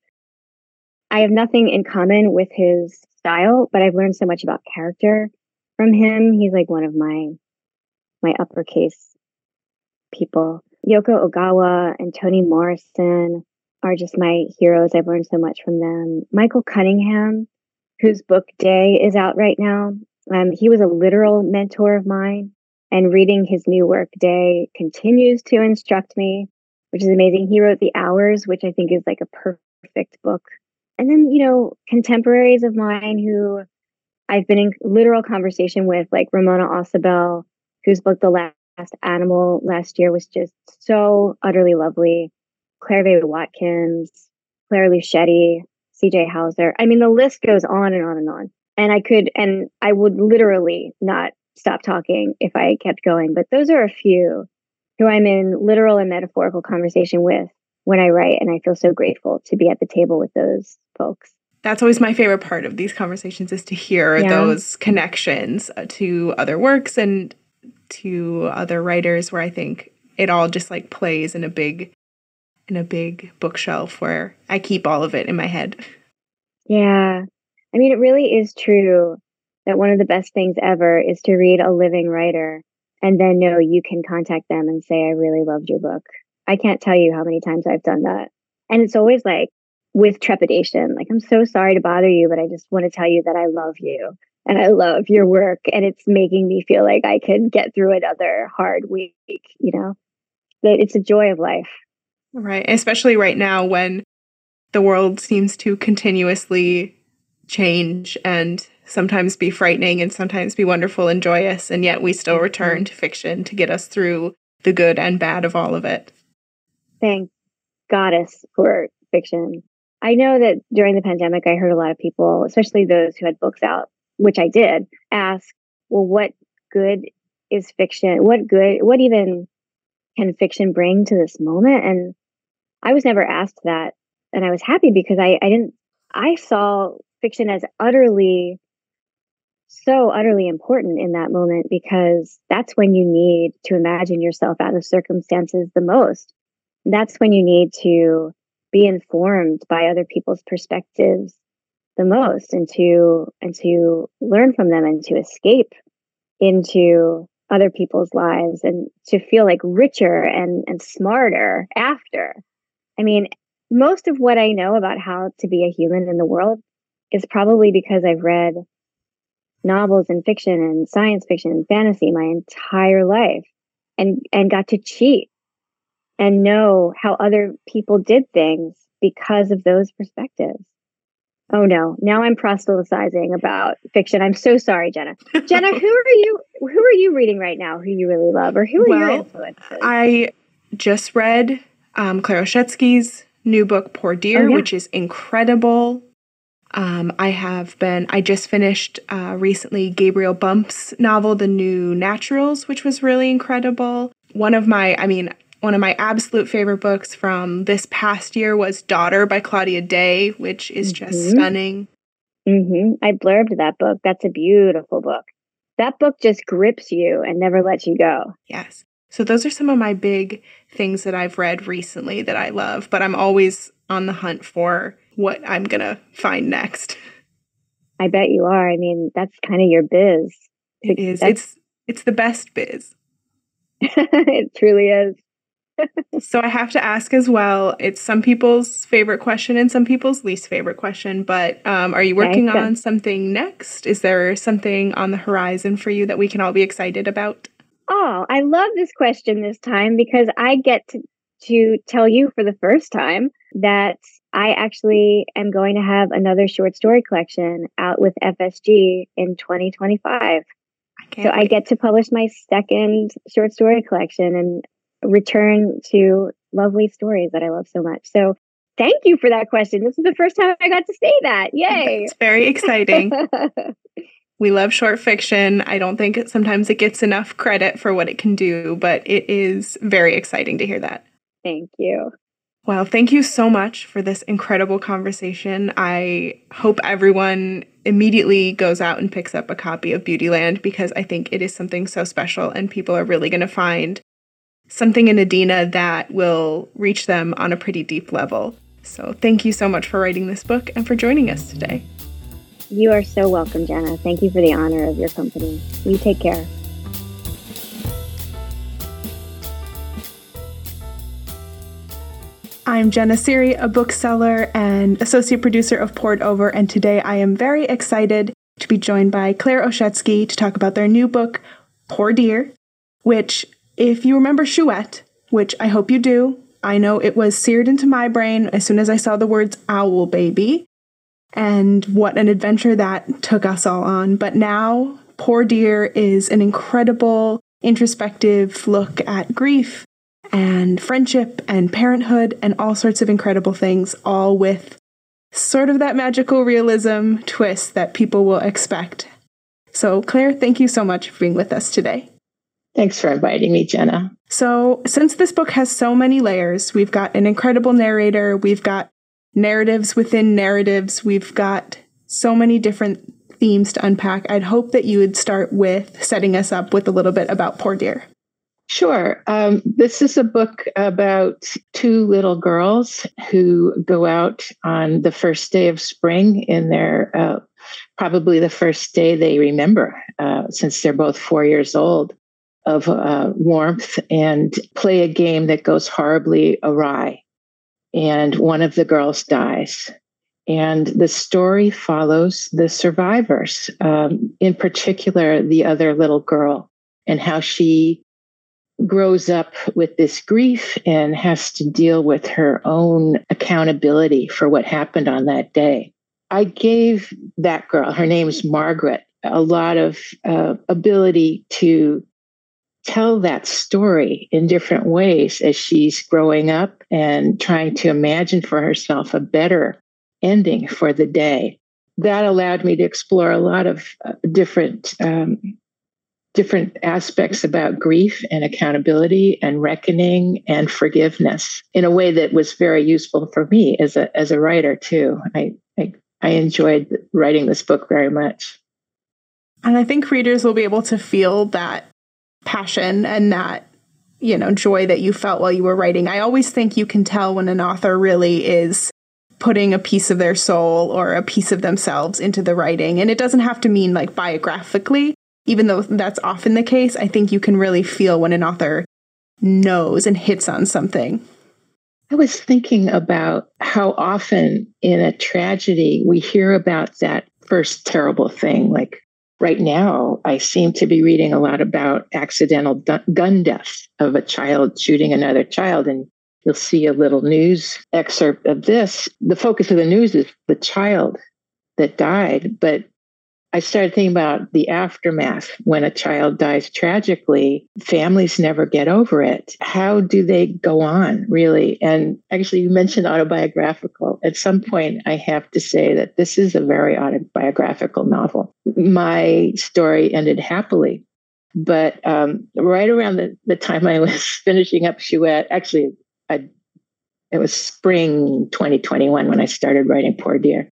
I have nothing in common with his style, but I've learned so much about character from him. He's like one of my uppercase people. Yoko Ogawa and Toni Morrison are just my heroes. I've learned so much from them. Michael Cunningham, whose book Day is out right now. He was a literal mentor of mine, and reading his new work Day continues to instruct me, which is amazing. He wrote The Hours, which I think is like a perfect book. And then, you know, contemporaries of mine who I've been in literal conversation with, like Ramona Acebal, whose book The Last Animal last year was just so utterly lovely. Claire Vega Watkins, Claire Oshetsky, C.J. Hauser. I mean, the list goes on and on and on. And I would literally not stop talking if I kept going. But those are a few who I'm in literal and metaphorical conversation with when I write. And I feel so grateful to be at the table with those folks. That's always my favorite part of these conversations, is to hear those connections to other works and to other writers, where I think it all just like plays in a big bookshelf where I keep all of it in my head. Yeah. I mean, it really is true that one of the best things ever is to read a living writer and then know you can contact them and say, I really loved your book. I can't tell you how many times I've done that. And it's always like with trepidation, like, I'm so sorry to bother you, but I just want to tell you that I love you and I love your work. And it's making me feel like I can get through another hard week, you know, that it's a joy of life. Right. Especially right now when the world seems to continuously change and sometimes be frightening and sometimes be wonderful and joyous. And yet we still return to fiction to get us through the good and bad of all of it. Thank goddess for fiction. I know that during the pandemic, I heard a lot of people, especially those who had books out, which I did, ask, well, what good is fiction? What even can fiction bring to this moment? And I was never asked that. And I was happy because I saw fiction as so utterly important in that moment, because that's when you need to imagine yourself out of circumstances the most. That's when you need to be informed by other people's perspectives the most, and to learn from them, and to escape into other people's lives, and to feel like richer and smarter after. I mean, most of what I know about how to be a human in the world is probably because I've read novels and fiction and science fiction and fantasy my entire life, and got to cheat and know how other people did things because of those perspectives. Oh no, now I'm proselytizing about fiction. I'm so sorry, Jenna. Jenna, who are you reading right now who you really love, or who are your influences? I just read Claire Oshetsky's new book, Poor Deer, which is incredible. I just finished recently Gabriel Bump's novel, The New Naturals, which was really incredible. One of my absolute favorite books from this past year was Daughter by Claudia Day, which is just stunning. Mm-hmm. I blurbed that book. That's a beautiful book. That book just grips you and never lets you go. Yes. So those are some of my big things that I've read recently that I love, but I'm always on the hunt for what I'm going to find next. I bet you are. I mean, that's kind of your biz. It is. It's the best biz. It truly is. So I have to ask as well, it's some people's favorite question and some people's least favorite question, but are you working on something next? Is there something on the horizon for you that we can all be excited about? Oh, I love this question this time because I get to tell you for the first time that I actually am going to have another short story collection out with FSG in 2025. So I get to publish my second short story collection and return to lovely stories that I love so much. So thank you for that question. This is the first time I got to say that. Yay. It's very exciting. We love short fiction. I don't think sometimes it gets enough credit for what it can do, but it is very exciting to hear that. Thank you. Well, thank you so much for this incredible conversation. I hope everyone immediately goes out and picks up a copy of Beautyland, because I think it is something so special and people are really going to find something in Adina that will reach them on a pretty deep level. So thank you so much for writing this book and for joining us today. You are so welcome, Jenna. Thank you for the honor of your company. You take care. I'm Jenna Seery, a bookseller and associate producer of Poured Over, and today I am very excited to be joined by Claire Oshetsky to talk about their new book, Poor Deer, which, if you remember Chouette, which I hope you do, I know it was seared into my brain as soon as I saw the words owl baby, and what an adventure that took us all on. But now, Poor Deer is an incredible, introspective look at grief and friendship and parenthood and all sorts of incredible things, all with sort of that magical realism twist that people will expect. So, Claire, thank you so much for being with us today. Thanks for inviting me, Jenna. So, since this book has so many layers, we've got an incredible narrator, we've got narratives within narratives, we've got so many different themes to unpack. I'd hope that you would start with setting us up with a little bit about Poor Deer. Sure. This is a book about two little girls who go out on the first day of spring in their probably the first day they remember, since they're both 4 years old, of warmth, and play a game that goes horribly awry. And one of the girls dies. And the story follows the survivors, in particular, the other little girl, and how she grows up with this grief and has to deal with her own accountability for what happened on that day. I gave that girl, her name's Margaret, a lot of ability to tell that story in different ways as she's growing up and trying to imagine for herself a better ending for the day. That allowed me to explore a lot of different aspects about grief and accountability and reckoning and forgiveness in a way that was very useful for me as a writer too. I enjoyed writing this book very much. And I think readers will be able to feel that passion and that, you know, joy that you felt while you were writing. I always think you can tell when an author really is putting a piece of their soul or a piece of themselves into the writing. And it doesn't have to mean like biographically, even though that's often the case. I think you can really feel when an author knows and hits on something. I was thinking about how often in a tragedy we hear about that first terrible thing. Like, right now, I seem to be reading a lot about accidental gun deaths of a child shooting another child. And You'll see a little news excerpt of this. The focus of the news is the child that died, but I started thinking about the aftermath. When a child dies tragically, families never get over it. How do they go on, really? And actually, you mentioned autobiographical. At some point, I have to say that this is a very autobiographical novel. My story ended happily. But right around the time I was finishing up Chouette, actually, it was spring 2021 when I started writing Poor Deer.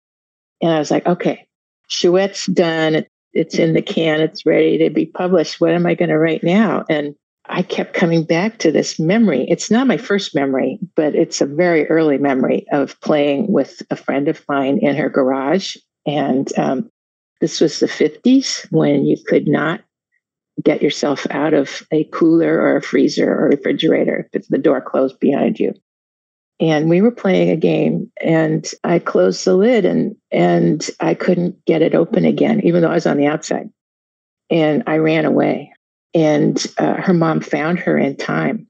And I was like, okay, Chouette's done. It's in the can. It's ready to be published. What am I going to write now? And I kept coming back to this memory. It's not my first memory, but it's a very early memory of playing with a friend of mine in her garage. And this was the 50s when you could not get yourself out of a cooler or a freezer or refrigerator if the door closed behind you. And we were playing a game, and I closed the lid, and I couldn't get it open again, even though I was on the outside. And I ran away, and her mom found her in time.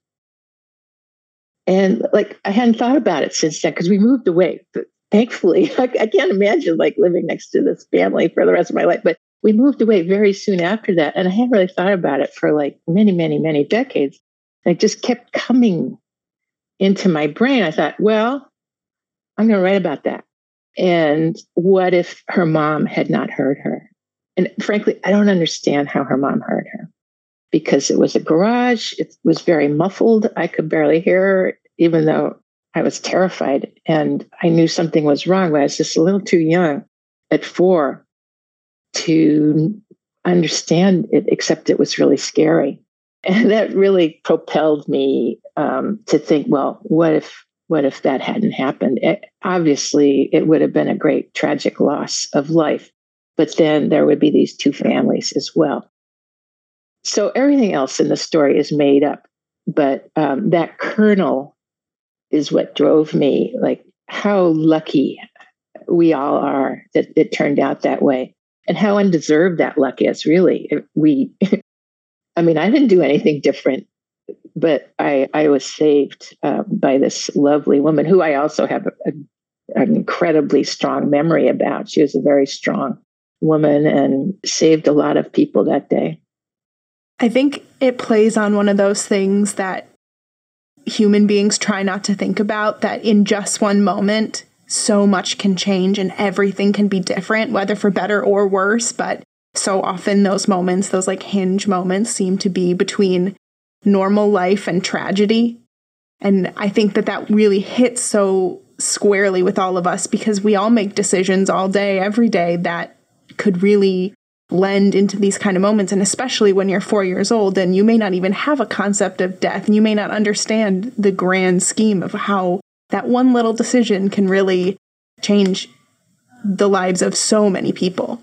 And like, I hadn't thought about it since then because we moved away. But thankfully, I can't imagine like living next to this family for the rest of my life. But we moved away very soon after that, and I hadn't really thought about it for like many, many, many decades. And it just kept coming into my brain. I thought, well, I'm going to write about that. And what if her mom had not heard her? And frankly, I don't understand how her mom heard her, because it was a garage. It was very muffled. I could barely hear her, even though I was terrified. And I knew something was wrong, but I was just a little too young at 4 to understand it, except it was really scary. And that really propelled me to think, well, what if that hadn't happened? Obviously, it would have been a great tragic loss of life. But then there would be these two families as well. So everything else in the story is made up. But that kernel is what drove me, like how lucky we all are that it turned out that way. And how undeserved that luck is, really. I mean, I didn't do anything different, but I was saved by this lovely woman who I also have an incredibly strong memory about. She was a very strong woman and saved a lot of people that day. I think it plays on one of those things that human beings try not to think about, that in just one moment, so much can change and everything can be different, whether for better or worse, but so often those moments, those like hinge moments, seem to be between normal life and tragedy. And I think that really hits so squarely with all of us, because we all make decisions all day, every day, that could really lend into these kind of moments. And especially when you're 4 years old and you may not even have a concept of death, and you may not understand the grand scheme of how that one little decision can really change the lives of so many people.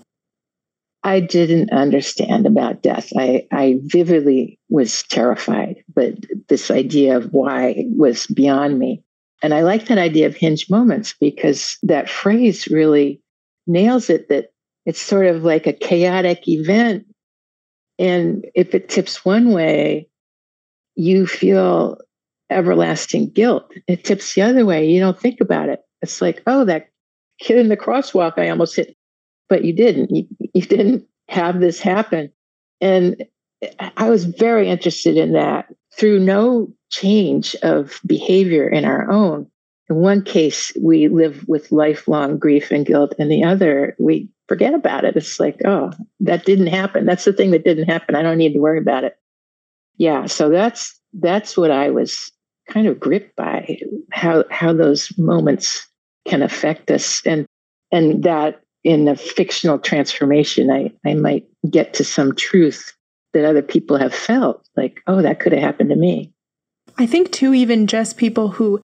I didn't understand about death. I vividly was terrified, but this idea of why was beyond me. And I like that idea of hinge moments, because that phrase really nails it, that it's sort of like a chaotic event. And if it tips one way, you feel everlasting guilt. It tips the other way, you don't think about it. It's like, oh, that kid in the crosswalk I almost hit. But you didn't. You didn't have this happen. And I was very interested in that through no change of behavior in our own. In one case, we live with lifelong grief and guilt. And the other, we forget about it. It's like, oh, that didn't happen. That's the thing that didn't happen. I don't need to worry about it. Yeah. So that's what I was kind of gripped by, how those moments can affect us. And that, in a fictional transformation, I might get to some truth that other people have felt, like, oh, that could have happened to me. I think, too, even just people who,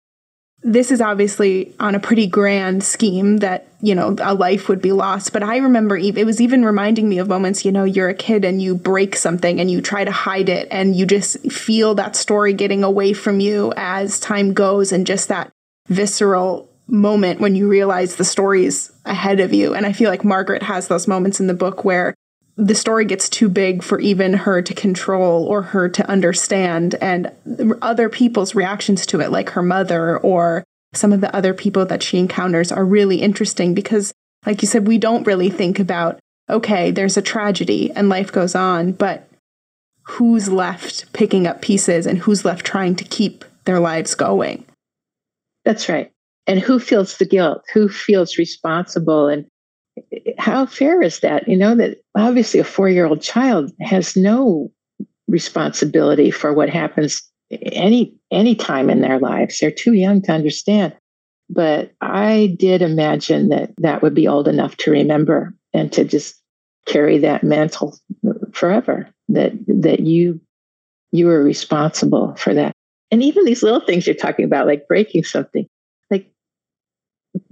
this is obviously on a pretty grand scheme that, you know, a life would be lost. But I remember it was even reminding me of moments, you know, you're a kid and you break something and you try to hide it and you just feel that story getting away from you as time goes, and just that visceral moment when you realize the story's ahead of you. And I feel like Margaret has those moments in the book where the story gets too big for even her to control or her to understand, and other people's reactions to it, like her mother or some of the other people that she encounters, are really interesting because, like you said, we don't really think about, okay, there's a tragedy and life goes on, but who's left picking up pieces and who's left trying to keep their lives going? That's right. And who feels the guilt? Who feels responsible? And how fair is that? You know, that obviously a 4-year-old child has no responsibility for what happens any time in their lives. They're too young to understand. But I did imagine that that would be old enough to remember and to just carry that mantle forever, that you are responsible for that. And even these little things you're talking about, like breaking something, like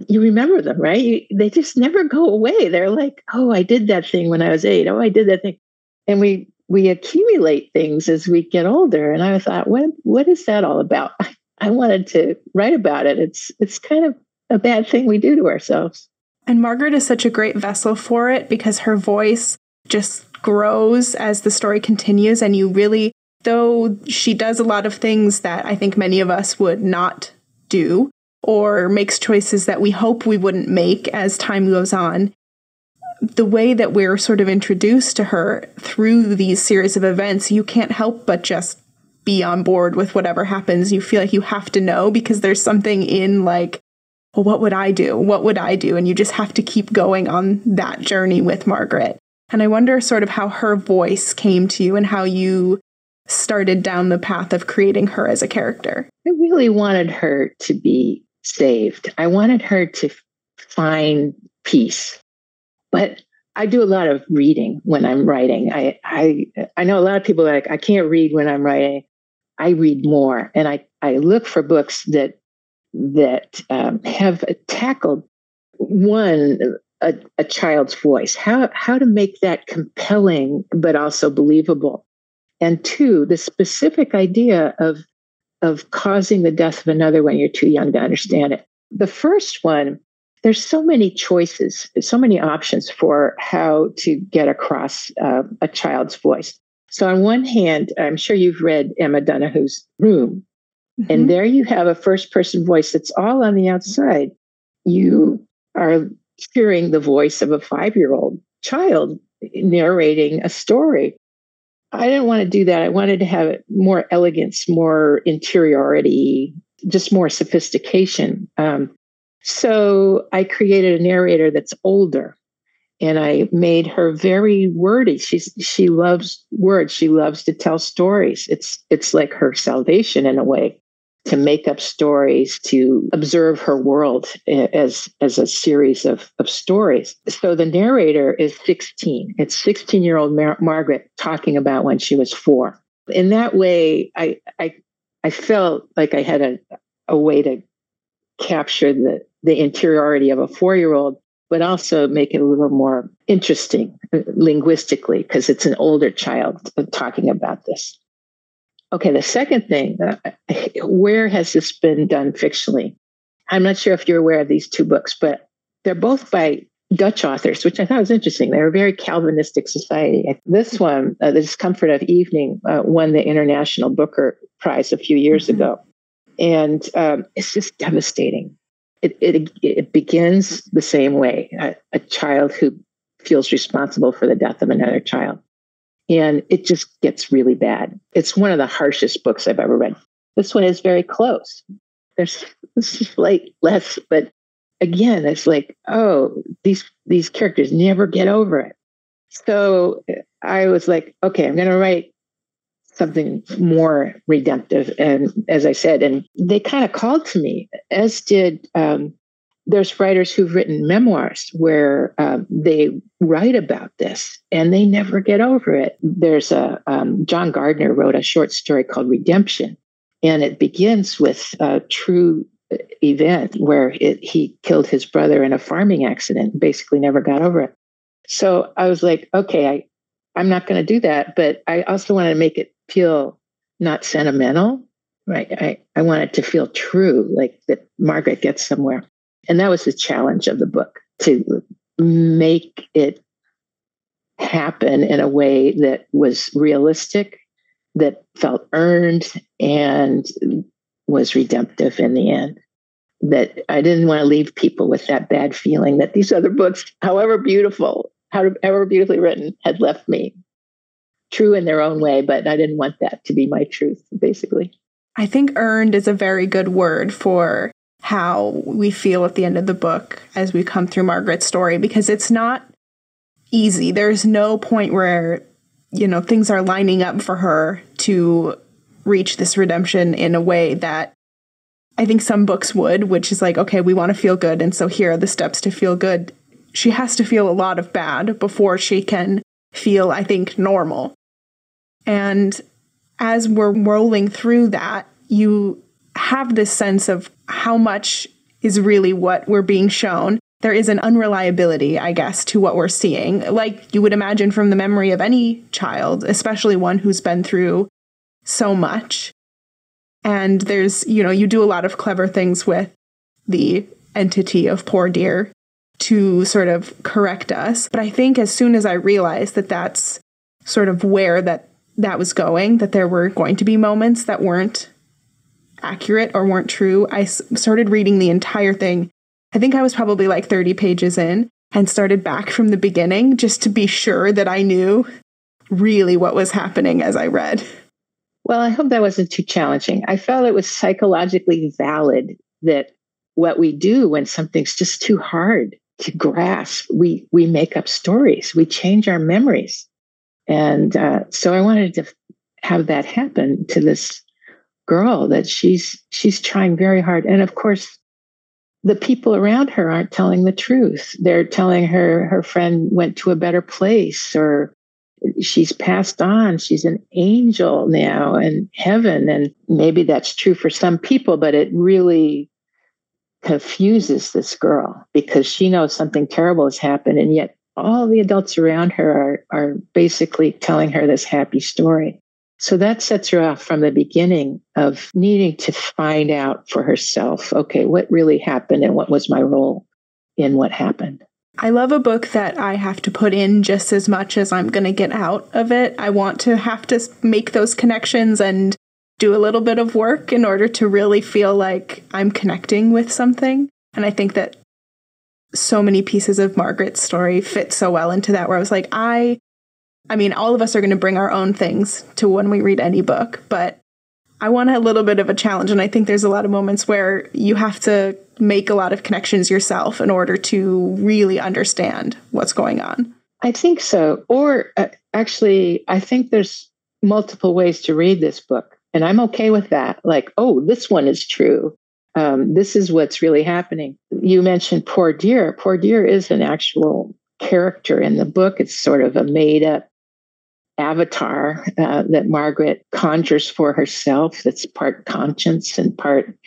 you remember them, right? They just never go away. They're like, oh, I did that thing when I was 8. Oh, I did that thing. And we accumulate things as we get older. And I thought, what is that all about? I wanted to write about it. It's kind of a bad thing we do to ourselves. And Margaret is such a great vessel for it because her voice just grows as the story continues. And you really, though she does a lot of things that I think many of us would not do, or makes choices that we hope we wouldn't make as time goes on, the way that we're sort of introduced to her through these series of events, you can't help but just be on board with whatever happens. You feel like you have to know because there's something in like, well, what would I do? What would I do? And you just have to keep going on that journey with Margaret. And I wonder sort of how her voice came to you and how you started down the path of creating her as a character. I really wanted her to be saved. I wanted her to find peace. But I do a lot of reading when I'm writing. I know a lot of people are like, I can't read when I'm writing. I read more. And I look for books that have tackled a child's voice, how to make that compelling but also believable, and 2, the specific idea of causing the death of another when you're too young to understand it. The first one, there's so many choices, so many options for how to get across a child's voice. So on one hand, I'm sure you've read Emma Donohue's Room. Mm-hmm. And there you have a first-person voice that's all on the outside. You are hearing the voice of a 5-year-old child narrating a story. I didn't want to do that. I wanted to have more elegance, more interiority, just more sophistication. So I created a narrator that's older, and I made her very wordy. She loves words. She loves to tell stories. It's like her salvation in a way, to make up stories, to observe her world as a series of stories. So the narrator is 16. It's 16-year-old Margaret talking about when she was 4. In that way, I felt like I had a way to capture the interiority of a 4-year-old, but also make it a little more interesting linguistically, because it's an older child talking about this. Okay, the second thing, where has this been done fictionally? I'm not sure if you're aware of these 2 books, but they're both by Dutch authors, which I thought was interesting. They're a very Calvinistic society. This one, The Discomfort of Evening, won the International Booker Prize a few years ago. And it's just devastating. It begins the same way, a child who feels responsible for the death of another child. And it just gets really bad. It's one of the harshest books I've ever read. This one is very close. There's just like less, but again, it's like, oh, these characters never get over it. So I was like, okay, I'm going to write something more redemptive. And as I said, and they kind of called to me, as did, there's writers who've written memoirs where they write about this and they never get over it. There's John Gardner wrote a short story called Redemption, and it begins with a true event where he killed his brother in a farming accident and basically never got over it. So I was like, okay, I'm not going to do that, but I also want to make it feel not sentimental, right? I want it to feel true, like that Margaret gets somewhere. And that was the challenge of the book, to make it happen in a way that was realistic, that felt earned, and was redemptive in the end. That I didn't want to leave people with that bad feeling that these other books, however beautiful, however beautifully written, had left me. True in their own way, but I didn't want that to be my truth, basically. I think earned is a very good word for how we feel at the end of the book as we come through Margaret's story, because it's not easy. There's no point where, you know, things are lining up for her to reach this redemption in a way that I think some books would, which is like, okay, we want to feel good, and so here are the steps to feel good. She has to feel a lot of bad before she can feel, I think, normal. And as we're rolling through that, you have this sense of how much is really what we're being shown. There is an unreliability, I guess, to what we're seeing, like you would imagine from the memory of any child, especially one who's been through so much. And there's, you know, you do a lot of clever things with the entity of Poor Deer to sort of correct us. But I think as soon as I realized that that's sort of where that was going, that there were going to be moments that weren't accurate or weren't true, I started reading the entire thing. I think I was probably like 30 pages in and started back from the beginning just to be sure that I knew really what was happening as I read. Well, I hope that wasn't too challenging. I felt it was psychologically valid that what we do when something's just too hard to grasp, we make up stories, we change our memories. And so I wanted to have that happen to this girl, that she's trying very hard. And of course, the people around her aren't telling the truth. They're telling her her friend went to a better place, or she's passed on, she's an angel now in heaven. And maybe that's true for some people, but it really confuses this girl because she knows something terrible has happened. And yet all the adults around her are basically telling her this happy story. So that sets her off from the beginning of needing to find out for herself, okay, what really happened and what was my role in what happened? I love a book that I have to put in just as much as I'm going to get out of it. I want to have to make those connections and do a little bit of work in order to really feel like I'm connecting with something. And I think that so many pieces of Margaret's story fit so well into that, where I was like, I mean, all of us are going to bring our own things to when we read any book, but I want a little bit of a challenge. And I think there's a lot of moments where you have to make a lot of connections yourself in order to really understand what's going on. I think so. Or actually, I think there's multiple ways to read this book. And I'm okay with that. Like, oh, this one is true. This is what's really happening. You mentioned Poor Deer. Poor Deer is an actual character in the book. It's sort of a made up avatar that Margaret conjures for herself, that's part conscience and part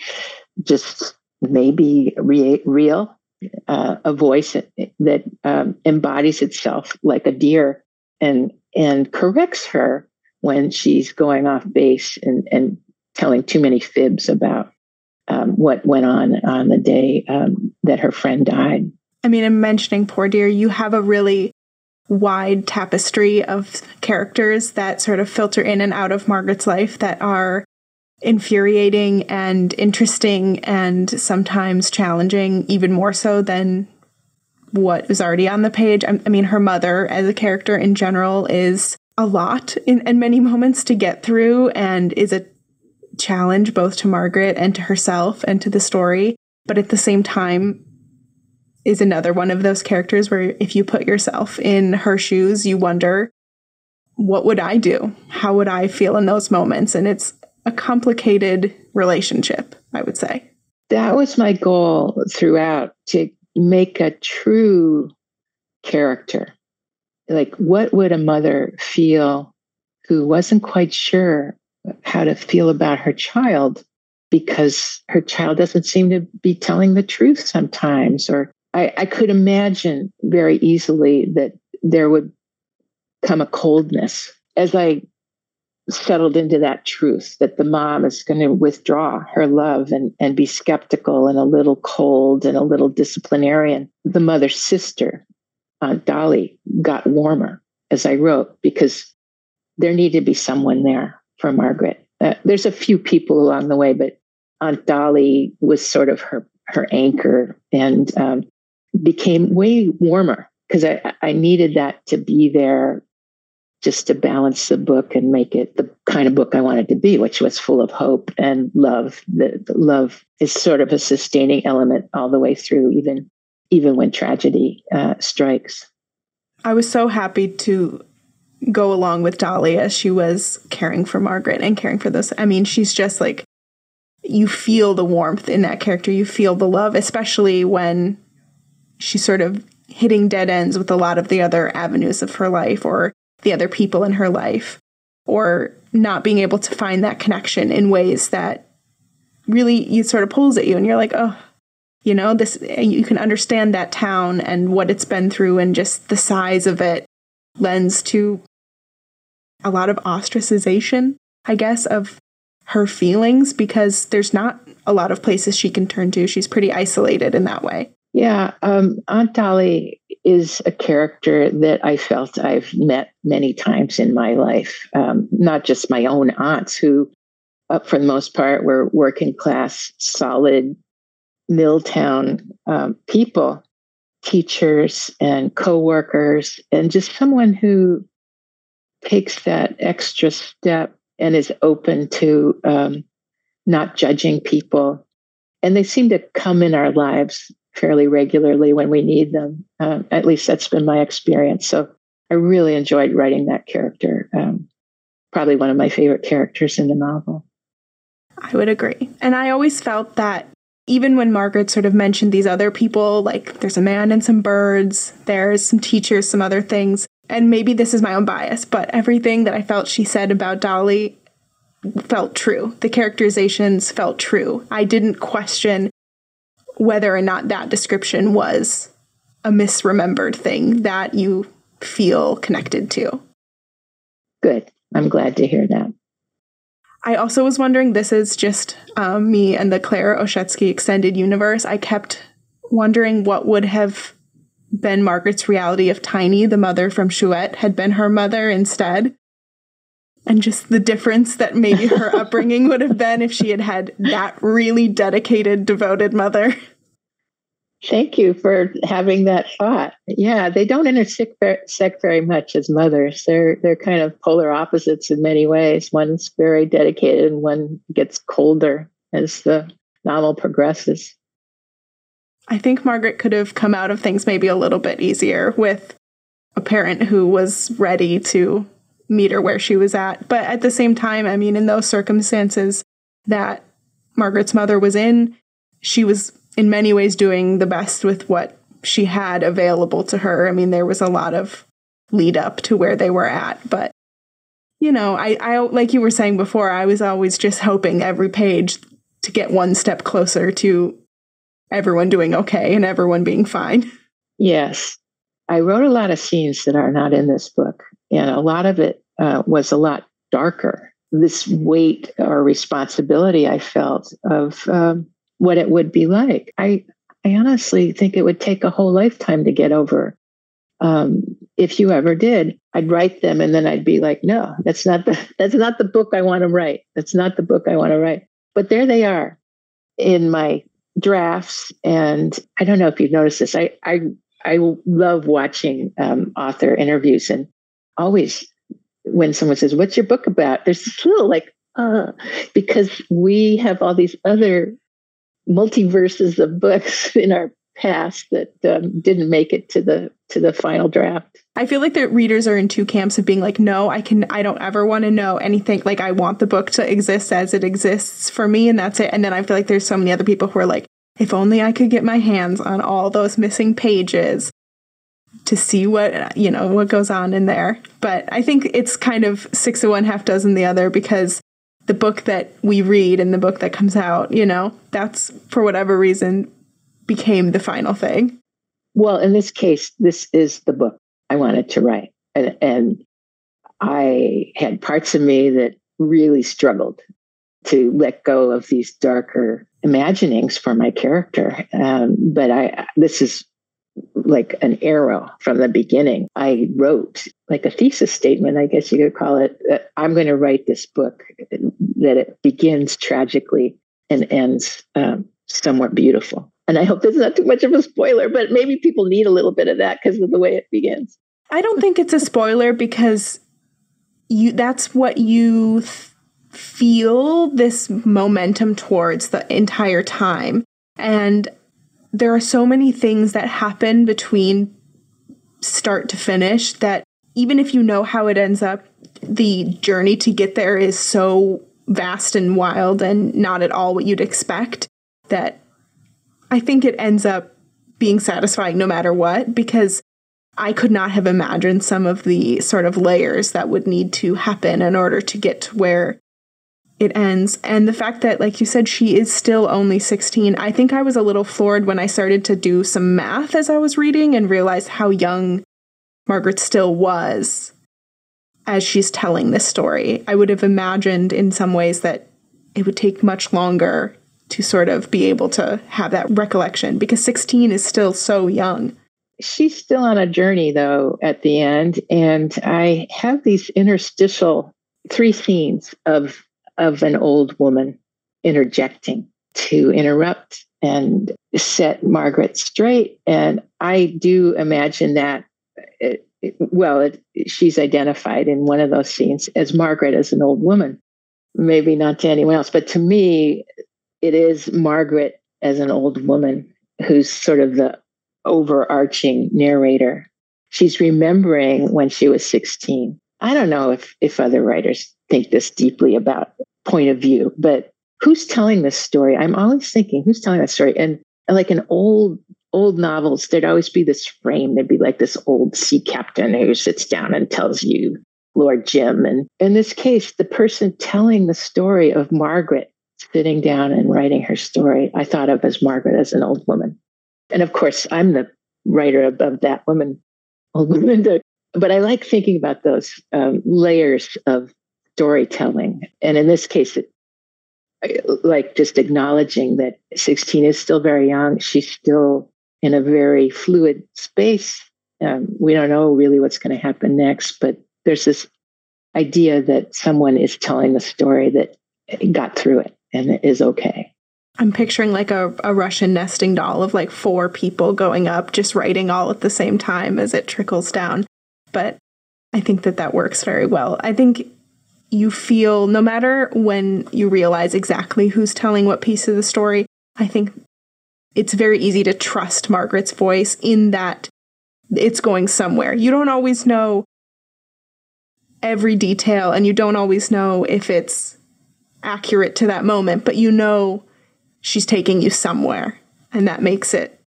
just maybe real, a voice that embodies itself like a deer and corrects her when she's going off base and telling too many fibs about what went on the day that her friend died. I mean, in mentioning Poor Deer, you have a really wide tapestry of characters that sort of filter in and out of Margaret's life that are infuriating and interesting and sometimes challenging, even more so than what is already on the page. I mean, her mother as a character in general is a lot in many moments to get through and is a challenge both to Margaret and to herself and to the story. But at the same time, is another one of those characters where if you put yourself in her shoes, you wonder, what would I do? How would I feel in those moments? And it's a complicated relationship, I would say. That was my goal throughout, to make a true character. Like, what would a mother feel who wasn't quite sure how to feel about her child because her child doesn't seem to be telling the truth sometimes? Or I could imagine very easily that there would come a coldness as I settled into that truth, that the mom is going to withdraw her love and be skeptical and a little cold and a little disciplinarian. The mother's sister, Aunt Dolly, got warmer as I wrote, because there needed to be someone there for Margaret. There's a few people along the way, but Aunt Dolly was sort of her anchor, and became way warmer because I needed that to be there just to balance the book and make it the kind of book I wanted to be, which was full of hope and love. The love is sort of a sustaining element all the way through, even when tragedy strikes. I was so happy to go along with Dolly as she was caring for Margaret and caring for those. I mean, she's just like, you feel the warmth in that character. You feel the love, especially when she's sort of hitting dead ends with a lot of the other avenues of her life or the other people in her life, or not being able to find that connection in ways that really it sort of pulls at you. And you're like, oh, you know, this, you can understand that town and what it's been through, and just the size of it lends to a lot of ostracization, I guess, of her feelings, because there's not a lot of places she can turn to. She's pretty isolated in that way. Yeah. Aunt Dolly is a character that I felt I've met many times in my life, not just my own aunts, who, for the most part, were working class, solid, Milltown people, teachers and coworkers, and just someone who takes that extra step and is open to not judging people. And they seem to come in our lives fairly regularly when we need them. At least that's been my experience. So I really enjoyed writing that character. Probably one of my favorite characters in the novel. I would agree. And I always felt that even when Margaret sort of mentioned these other people, like there's a man and some birds, there's some teachers, some other things, and maybe this is my own bias, but everything that I felt she said about Dolly felt true. The characterizations felt true. I didn't question whether or not that description was a misremembered thing that you feel connected to. Good. I'm glad to hear that. I also was wondering, this is just me and the Claire Oshetsky extended universe. I kept wondering what would have been Margaret's reality if Tiny, the mother from Chouette, had been her mother instead. And just the difference that maybe her upbringing would have been if she had had that really dedicated, devoted mother. Thank you for having that thought. Yeah, they don't intersect very much as mothers. They're kind of polar opposites in many ways. One's very dedicated and one gets colder as the novel progresses. I think Margaret could have come out of things maybe a little bit easier with a parent who was ready to meet her where she was at. But at the same time, I mean, in those circumstances that Margaret's mother was in, she was in many ways doing the best with what she had available to her. I mean, there was a lot of lead up to where they were at. But, you know, I like you were saying before, I was always just hoping every page to get one step closer to everyone doing okay and everyone being fine. Yes. I wrote a lot of scenes that are not in this book. And a lot of it was a lot darker. This weight or responsibility I felt of what it would be like. I honestly think it would take a whole lifetime to get over. If you ever did, I'd write them and then I'd be like, no, that's not the book I want to write. That's not the book I want to write. But there they are in my drafts. And I don't know if you've noticed this. I love watching author interviews, and always when someone says, what's your book about? There's this little like, because we have all these other multiverses of books in our past that didn't make it to the final draft. I feel like the readers are in two camps of being like, no, I don't ever want to know anything. Like, I want the book to exist as it exists for me, and that's it. And then I feel like there's so many other people who are like, if only I could get my hands on all those missing pages to see what, you know, what goes on in there. But I think it's kind of six of one, half dozen the other, because the book that we read and the book that comes out, you know, that's for whatever reason became the final thing. Well, in this case, this is the book I wanted to write. And I had parts of me that really struggled to let go of these darker imaginings for my character. But this is like an arrow from the beginning. I wrote like a thesis statement, I guess you could call it. I'm going to write this book that it begins tragically and ends somewhat beautiful. And I hope that's not too much of a spoiler, but maybe people need a little bit of that because of the way it begins. I don't think it's a spoiler because that's what you feel this momentum towards the entire time. And there are so many things that happen between start to finish that even if you know how it ends up, the journey to get there is so vast and wild and not at all what you'd expect that I think it ends up being satisfying no matter what, because I could not have imagined some of the sort of layers that would need to happen in order to get to where it ends. And the fact that, like you said, she is still only 16. I think I was a little floored when I started to do some math as I was reading and realized how young Margaret still was as she's telling this story. I would have imagined in some ways that it would take much longer to sort of be able to have that recollection, because 16 is still so young. She's still on a journey, though, at the end. And I have these interstitial three scenes of an old woman interjecting to interrupt and set Margaret straight. And I do imagine that, she's identified in one of those scenes as Margaret as an old woman. Maybe not to anyone else, but to me, it is Margaret as an old woman who's sort of the overarching narrator. She's remembering when she was 16. I don't know if other writers think this deeply about point of view, but who's telling this story? I'm always thinking, who's telling that story? And like in old novels, there'd always be this frame. There'd be like this old sea captain who sits down and tells you, Lord Jim. And in this case, the person telling the story of Margaret sitting down and writing her story, I thought of as Margaret as an old woman. And of course, I'm the writer of that woman, old woman. But I like thinking about those layers of storytelling. And in this case, like just acknowledging that 16 is still very young. She's still in a very fluid space. We don't know really what's going to happen next, but there's this idea that someone is telling the story that got through it and it is okay. I'm picturing like a Russian nesting doll of like four people going up, just writing all at the same time as it trickles down. But I think that works very well. I think you feel, no matter when you realize exactly who's telling what piece of the story, I think it's very easy to trust Margaret's voice in that it's going somewhere. You don't always know every detail, and you don't always know if it's accurate to that moment, but you know she's taking you somewhere, and that makes it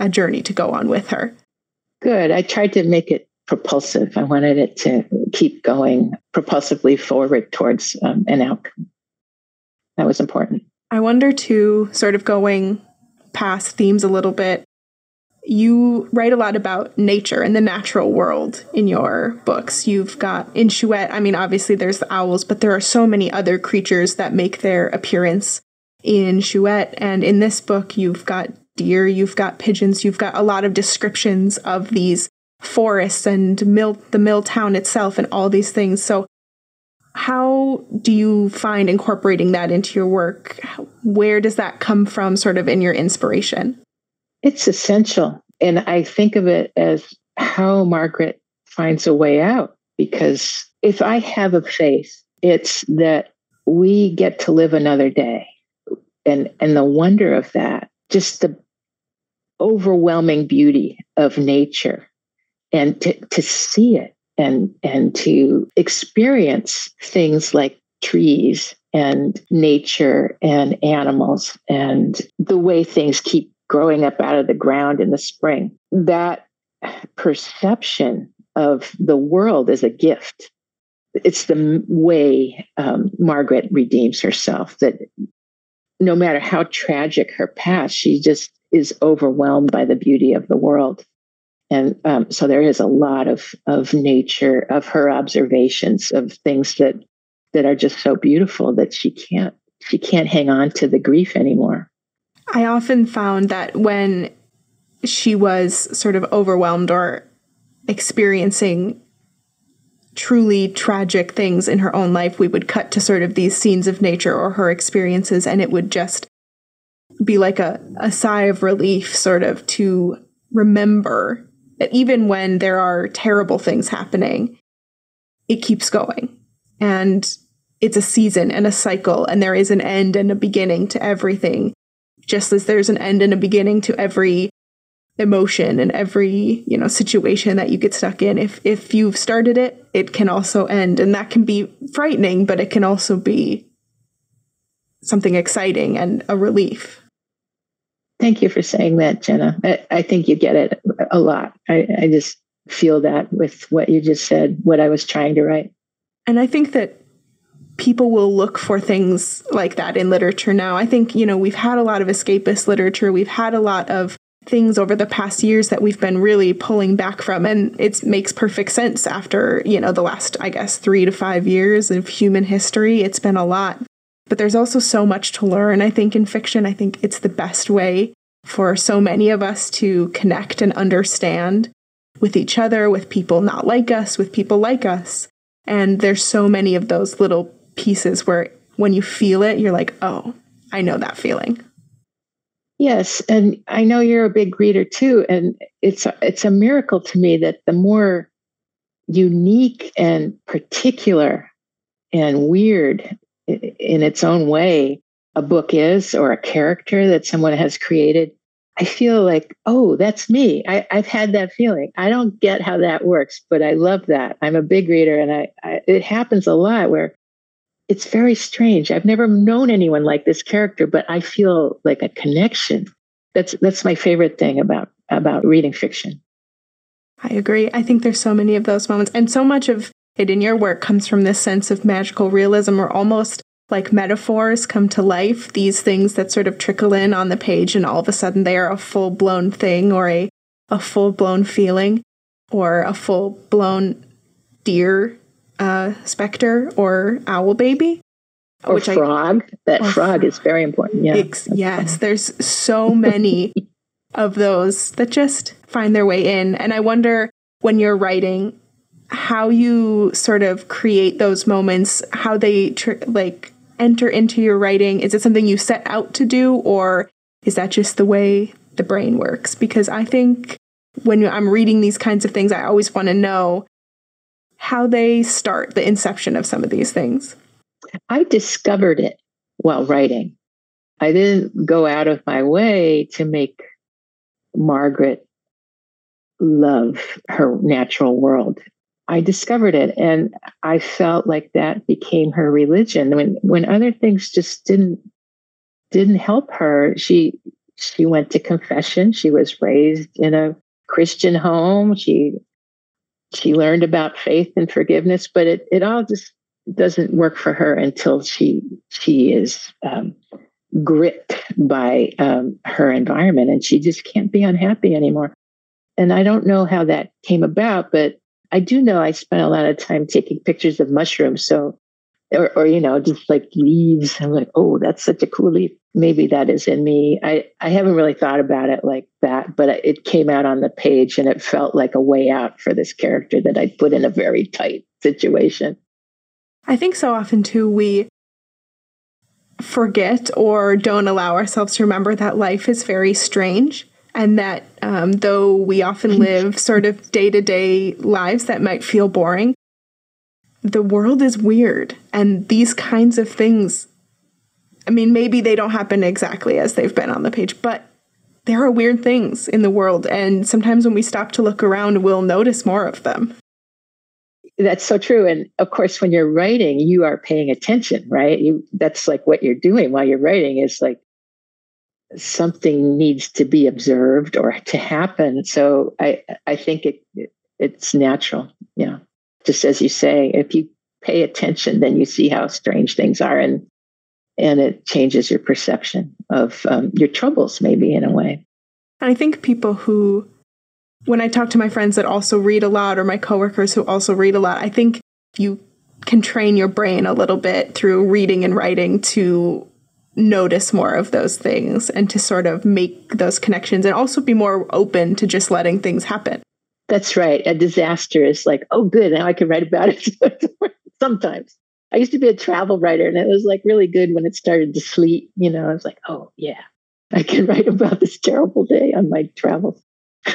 a journey to go on with her. Good. I tried to make it propulsive. I wanted it to keep going propulsively forward towards an outcome. That was important. I wonder too, sort of going past themes a little bit, you write a lot about nature and the natural world in your books. You've got in Chouette, I mean, obviously there's the owls, but there are so many other creatures that make their appearance in Chouette. And in this book, you've got deer, you've got pigeons, you've got a lot of descriptions of these forests and the mill town itself and all these things. So how do you find incorporating that into your work? Where does that come from sort of in your inspiration? It's essential. And I think of it as how Margaret finds a way out, because if I have a faith, it's that we get to live another day. And the wonder of that, just the overwhelming beauty of nature, and to see it and to experience things like trees and nature and animals and the way things keep growing up out of the ground in the spring. That perception of the world is a gift. It's the way Margaret redeems herself, that no matter how tragic her past, she just is overwhelmed by the beauty of the world. And so there is a lot of nature, of her observations of things that are just so beautiful that she can't hang on to the grief anymore. I often found that when she was sort of overwhelmed or experiencing truly tragic things in her own life, we would cut to sort of these scenes of nature or her experiences, and it would just be like a sigh of relief sort of to remember that even when there are terrible things happening, it keeps going. And it's a season and a cycle, and there is an end and a beginning to everything, just as there's an end and a beginning to every emotion and every, you know, situation that you get stuck in. If you've started it, it can also end. And that can be frightening, but it can also be something exciting and a relief. Thank you for saying that, Jenna. I think you get it a lot. I just feel that with what you just said, what I was trying to write. And I think that people will look for things like that in literature now. I think, you know, we've had a lot of escapist literature. We've had a lot of things over the past years that we've been really pulling back from. And it makes perfect sense after, you know, the last, I guess, 3 to 5 years of human history. It's been a lot. But there's also so much to learn, I think, in fiction. I think it's the best way for so many of us to connect and understand with each other, with people not like us, with people like us. And there's so many of those little pieces where when you feel it, you're like, oh, I know that feeling. Yes. And I know you're a big reader too. And it's a miracle to me that the more unique and particular and weird in its own way a book is, or a character that someone has created, I feel like, oh, that's me. I've had that feeling. I don't get how that works, but I love that. I'm a big reader, and I it happens a lot where it's very strange. I've never known anyone like this character, but I feel like a connection. That's my favorite thing about reading fiction. I agree. I think there's so many of those moments, and so much of it in your work comes from this sense of magical realism, or almost like metaphors come to life, these things that sort of trickle in on the page, and all of a sudden they are a full-blown thing, or a full-blown feeling, or a full-blown deer specter, or owl baby. Or frog. Frog is very important. Yeah. Yes, there's so many of those that just find their way in. And I wonder, when you're writing, how you sort of create those moments, how they enter into your writing. Is it something you set out to do, or is that just the way the brain works? Because I think when I'm reading these kinds of things, I always want to know how they start, the inception of some of these things. I discovered it while writing. I didn't go out of my way to make Margaret love her natural world. I discovered it, and I felt like that became her religion. When other things just didn't help her, she went to confession. She was raised in a Christian home. She learned about faith and forgiveness, but it all just doesn't work for her until she is gripped by her environment, and she just can't be unhappy anymore. And I don't know how that came about, but I do know I spent a lot of time taking pictures of mushrooms, or you know, just like leaves. I'm like, oh, that's such a cool leaf. Maybe that is in me. I haven't really thought about it like that, but it came out on the page, and it felt like a way out for this character that I'd put in a very tight situation. I think so often too, we forget or don't allow ourselves to remember that life is very strange. And that though we often live sort of day-to-day lives that might feel boring, the world is weird. And these kinds of things, I mean, maybe they don't happen exactly as they've been on the page, but there are weird things in the world. And sometimes when we stop to look around, we'll notice more of them. That's so true. And of course, when you're writing, you are paying attention, right? That's like what you're doing while you're writing is like, something needs to be observed or to happen. So I think it's natural. Yeah. Just as you say, if you pay attention, then you see how strange things are, and it changes your perception of your troubles, maybe, in a way. And I think people who, when I talk to my friends that also read a lot, or my coworkers who also read a lot, I think you can train your brain a little bit through reading and writing to notice more of those things and to sort of make those connections and also be more open to just letting things happen. That's right. A disaster is like, oh, good. Now I can write about it. Sometimes. I used to be a travel writer, and it was like really good when it started to sleet. You know, I was like, oh, yeah, I can write about this terrible day on my travels.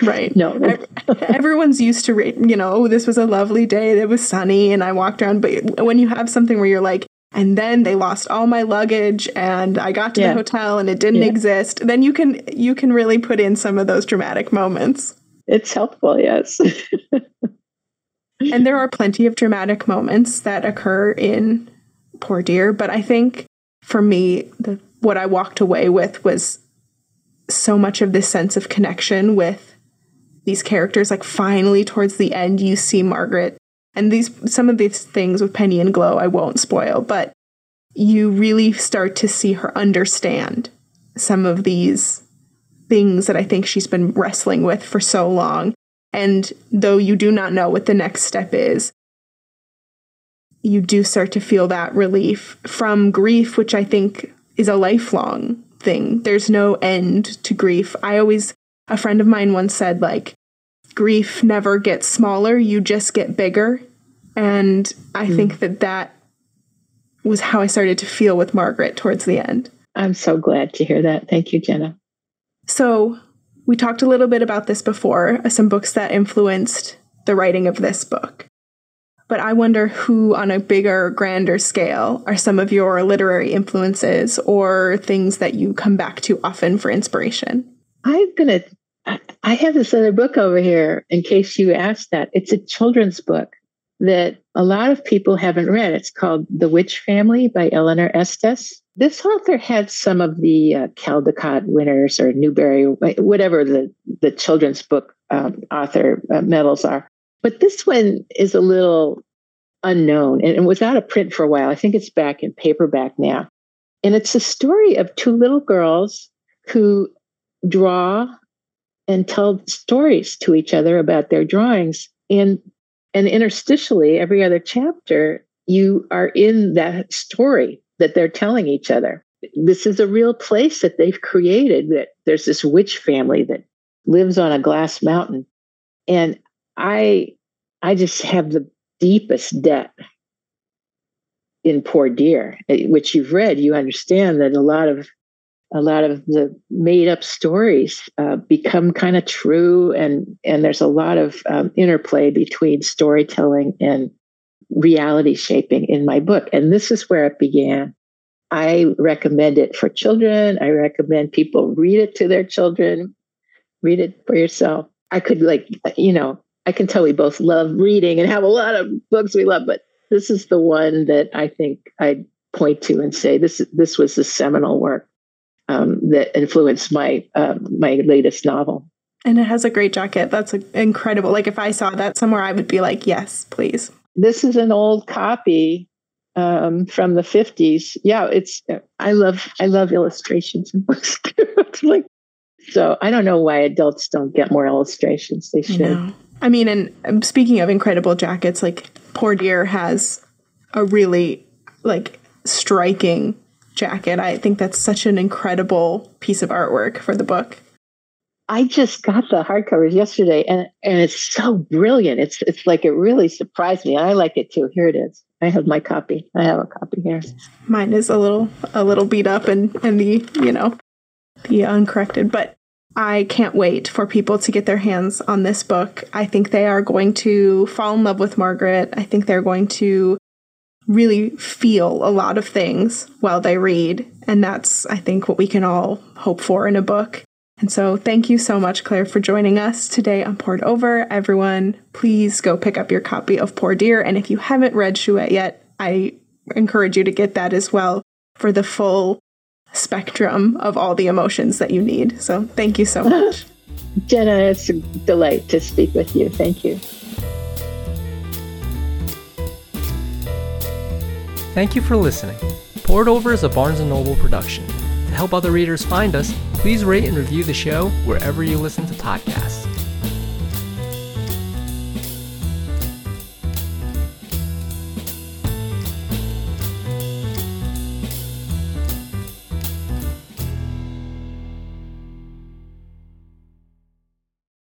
Right. No. Everyone's used to, you know, oh, this was a lovely day. It was sunny and I walked around. But when you have something where you're like, and then they lost all my luggage and I got to the hotel and it didn't exist, then you can really put in some of those dramatic moments. It's helpful, yes. And there are plenty of dramatic moments that occur in Poor Deer, but I think for me, what I walked away with was so much of this sense of connection with these characters. Like finally towards the end, you see Margaret. And some of these things with Penny and Glow, I won't spoil, but you really start to see her understand some of these things that I think she's been wrestling with for so long. And though you do not know what the next step is, you do start to feel that relief from grief, which I think is a lifelong thing. There's no end to grief. A friend of mine once said, like, grief never gets smaller, you just get bigger. And I think that was how I started to feel with Margaret towards the end. I'm so glad to hear that. Thank you, Jenna. So we talked a little bit about this before, some books that influenced the writing of this book. But I wonder who, on a bigger, grander scale, are some of your literary influences or things that you come back to often for inspiration? I have this other book over here, in case you asked that. It's a children's book that a lot of people haven't read. It's called The Witch Family by Eleanor Estes. This author had some of the Caldecott winners or Newbery, whatever the children's book author medals are. But this one is a little unknown and was out of print for a while. I think it's back in paperback now. And it's a story of two little girls who draw and tell stories to each other about their drawings. And interstitially, every other chapter, you are in that story that they're telling each other. This is a real place that they've created, that there's this witch family that lives on a glass mountain. And I just have the deepest debt in Poor Deer, which you've read. You understand that a lot of the made-up stories become kind of true, and there's a lot of interplay between storytelling and reality shaping in my book. And this is where it began. I recommend it for children. I recommend people read it to their children. Read it for yourself. I can tell we both love reading and have a lot of books we love, but this is the one that I think I'd point to and say, this was the seminal work. That influenced my latest novel. And it has a great jacket. That's incredible. Like if I saw that somewhere, I would be like, yes, please. This is an old copy from the 50s. Yeah, it's. I love illustrations in books. Like, so I don't know why adults don't get more illustrations. They should. I mean, and speaking of incredible jackets, like Poor Deer has a really like striking jacket. I think that's such an incredible piece of artwork for the book. I just got the hardcovers yesterday and it's so brilliant. It's like it really surprised me. I like it too. Here it is. I have my copy. I have a copy here. Mine is a little beat up and the uncorrected, but I can't wait for people to get their hands on this book. I think they are going to fall in love with Margaret. I think they're going to really feel a lot of things while they read. And that's, I think, what we can all hope for in a book. And so thank you so much, Claire, for joining us today on Poured Over. Everyone, please go pick up your copy of Poor Deer. And if you haven't read Chouette yet, I encourage you to get that as well for the full spectrum of all the emotions that you need. So thank you so much. Jenna, it's a delight to speak with you. Thank you. Thank you for listening. Poured Over is a Barnes & Noble production. To help other readers find us, please rate and review the show wherever you listen to podcasts.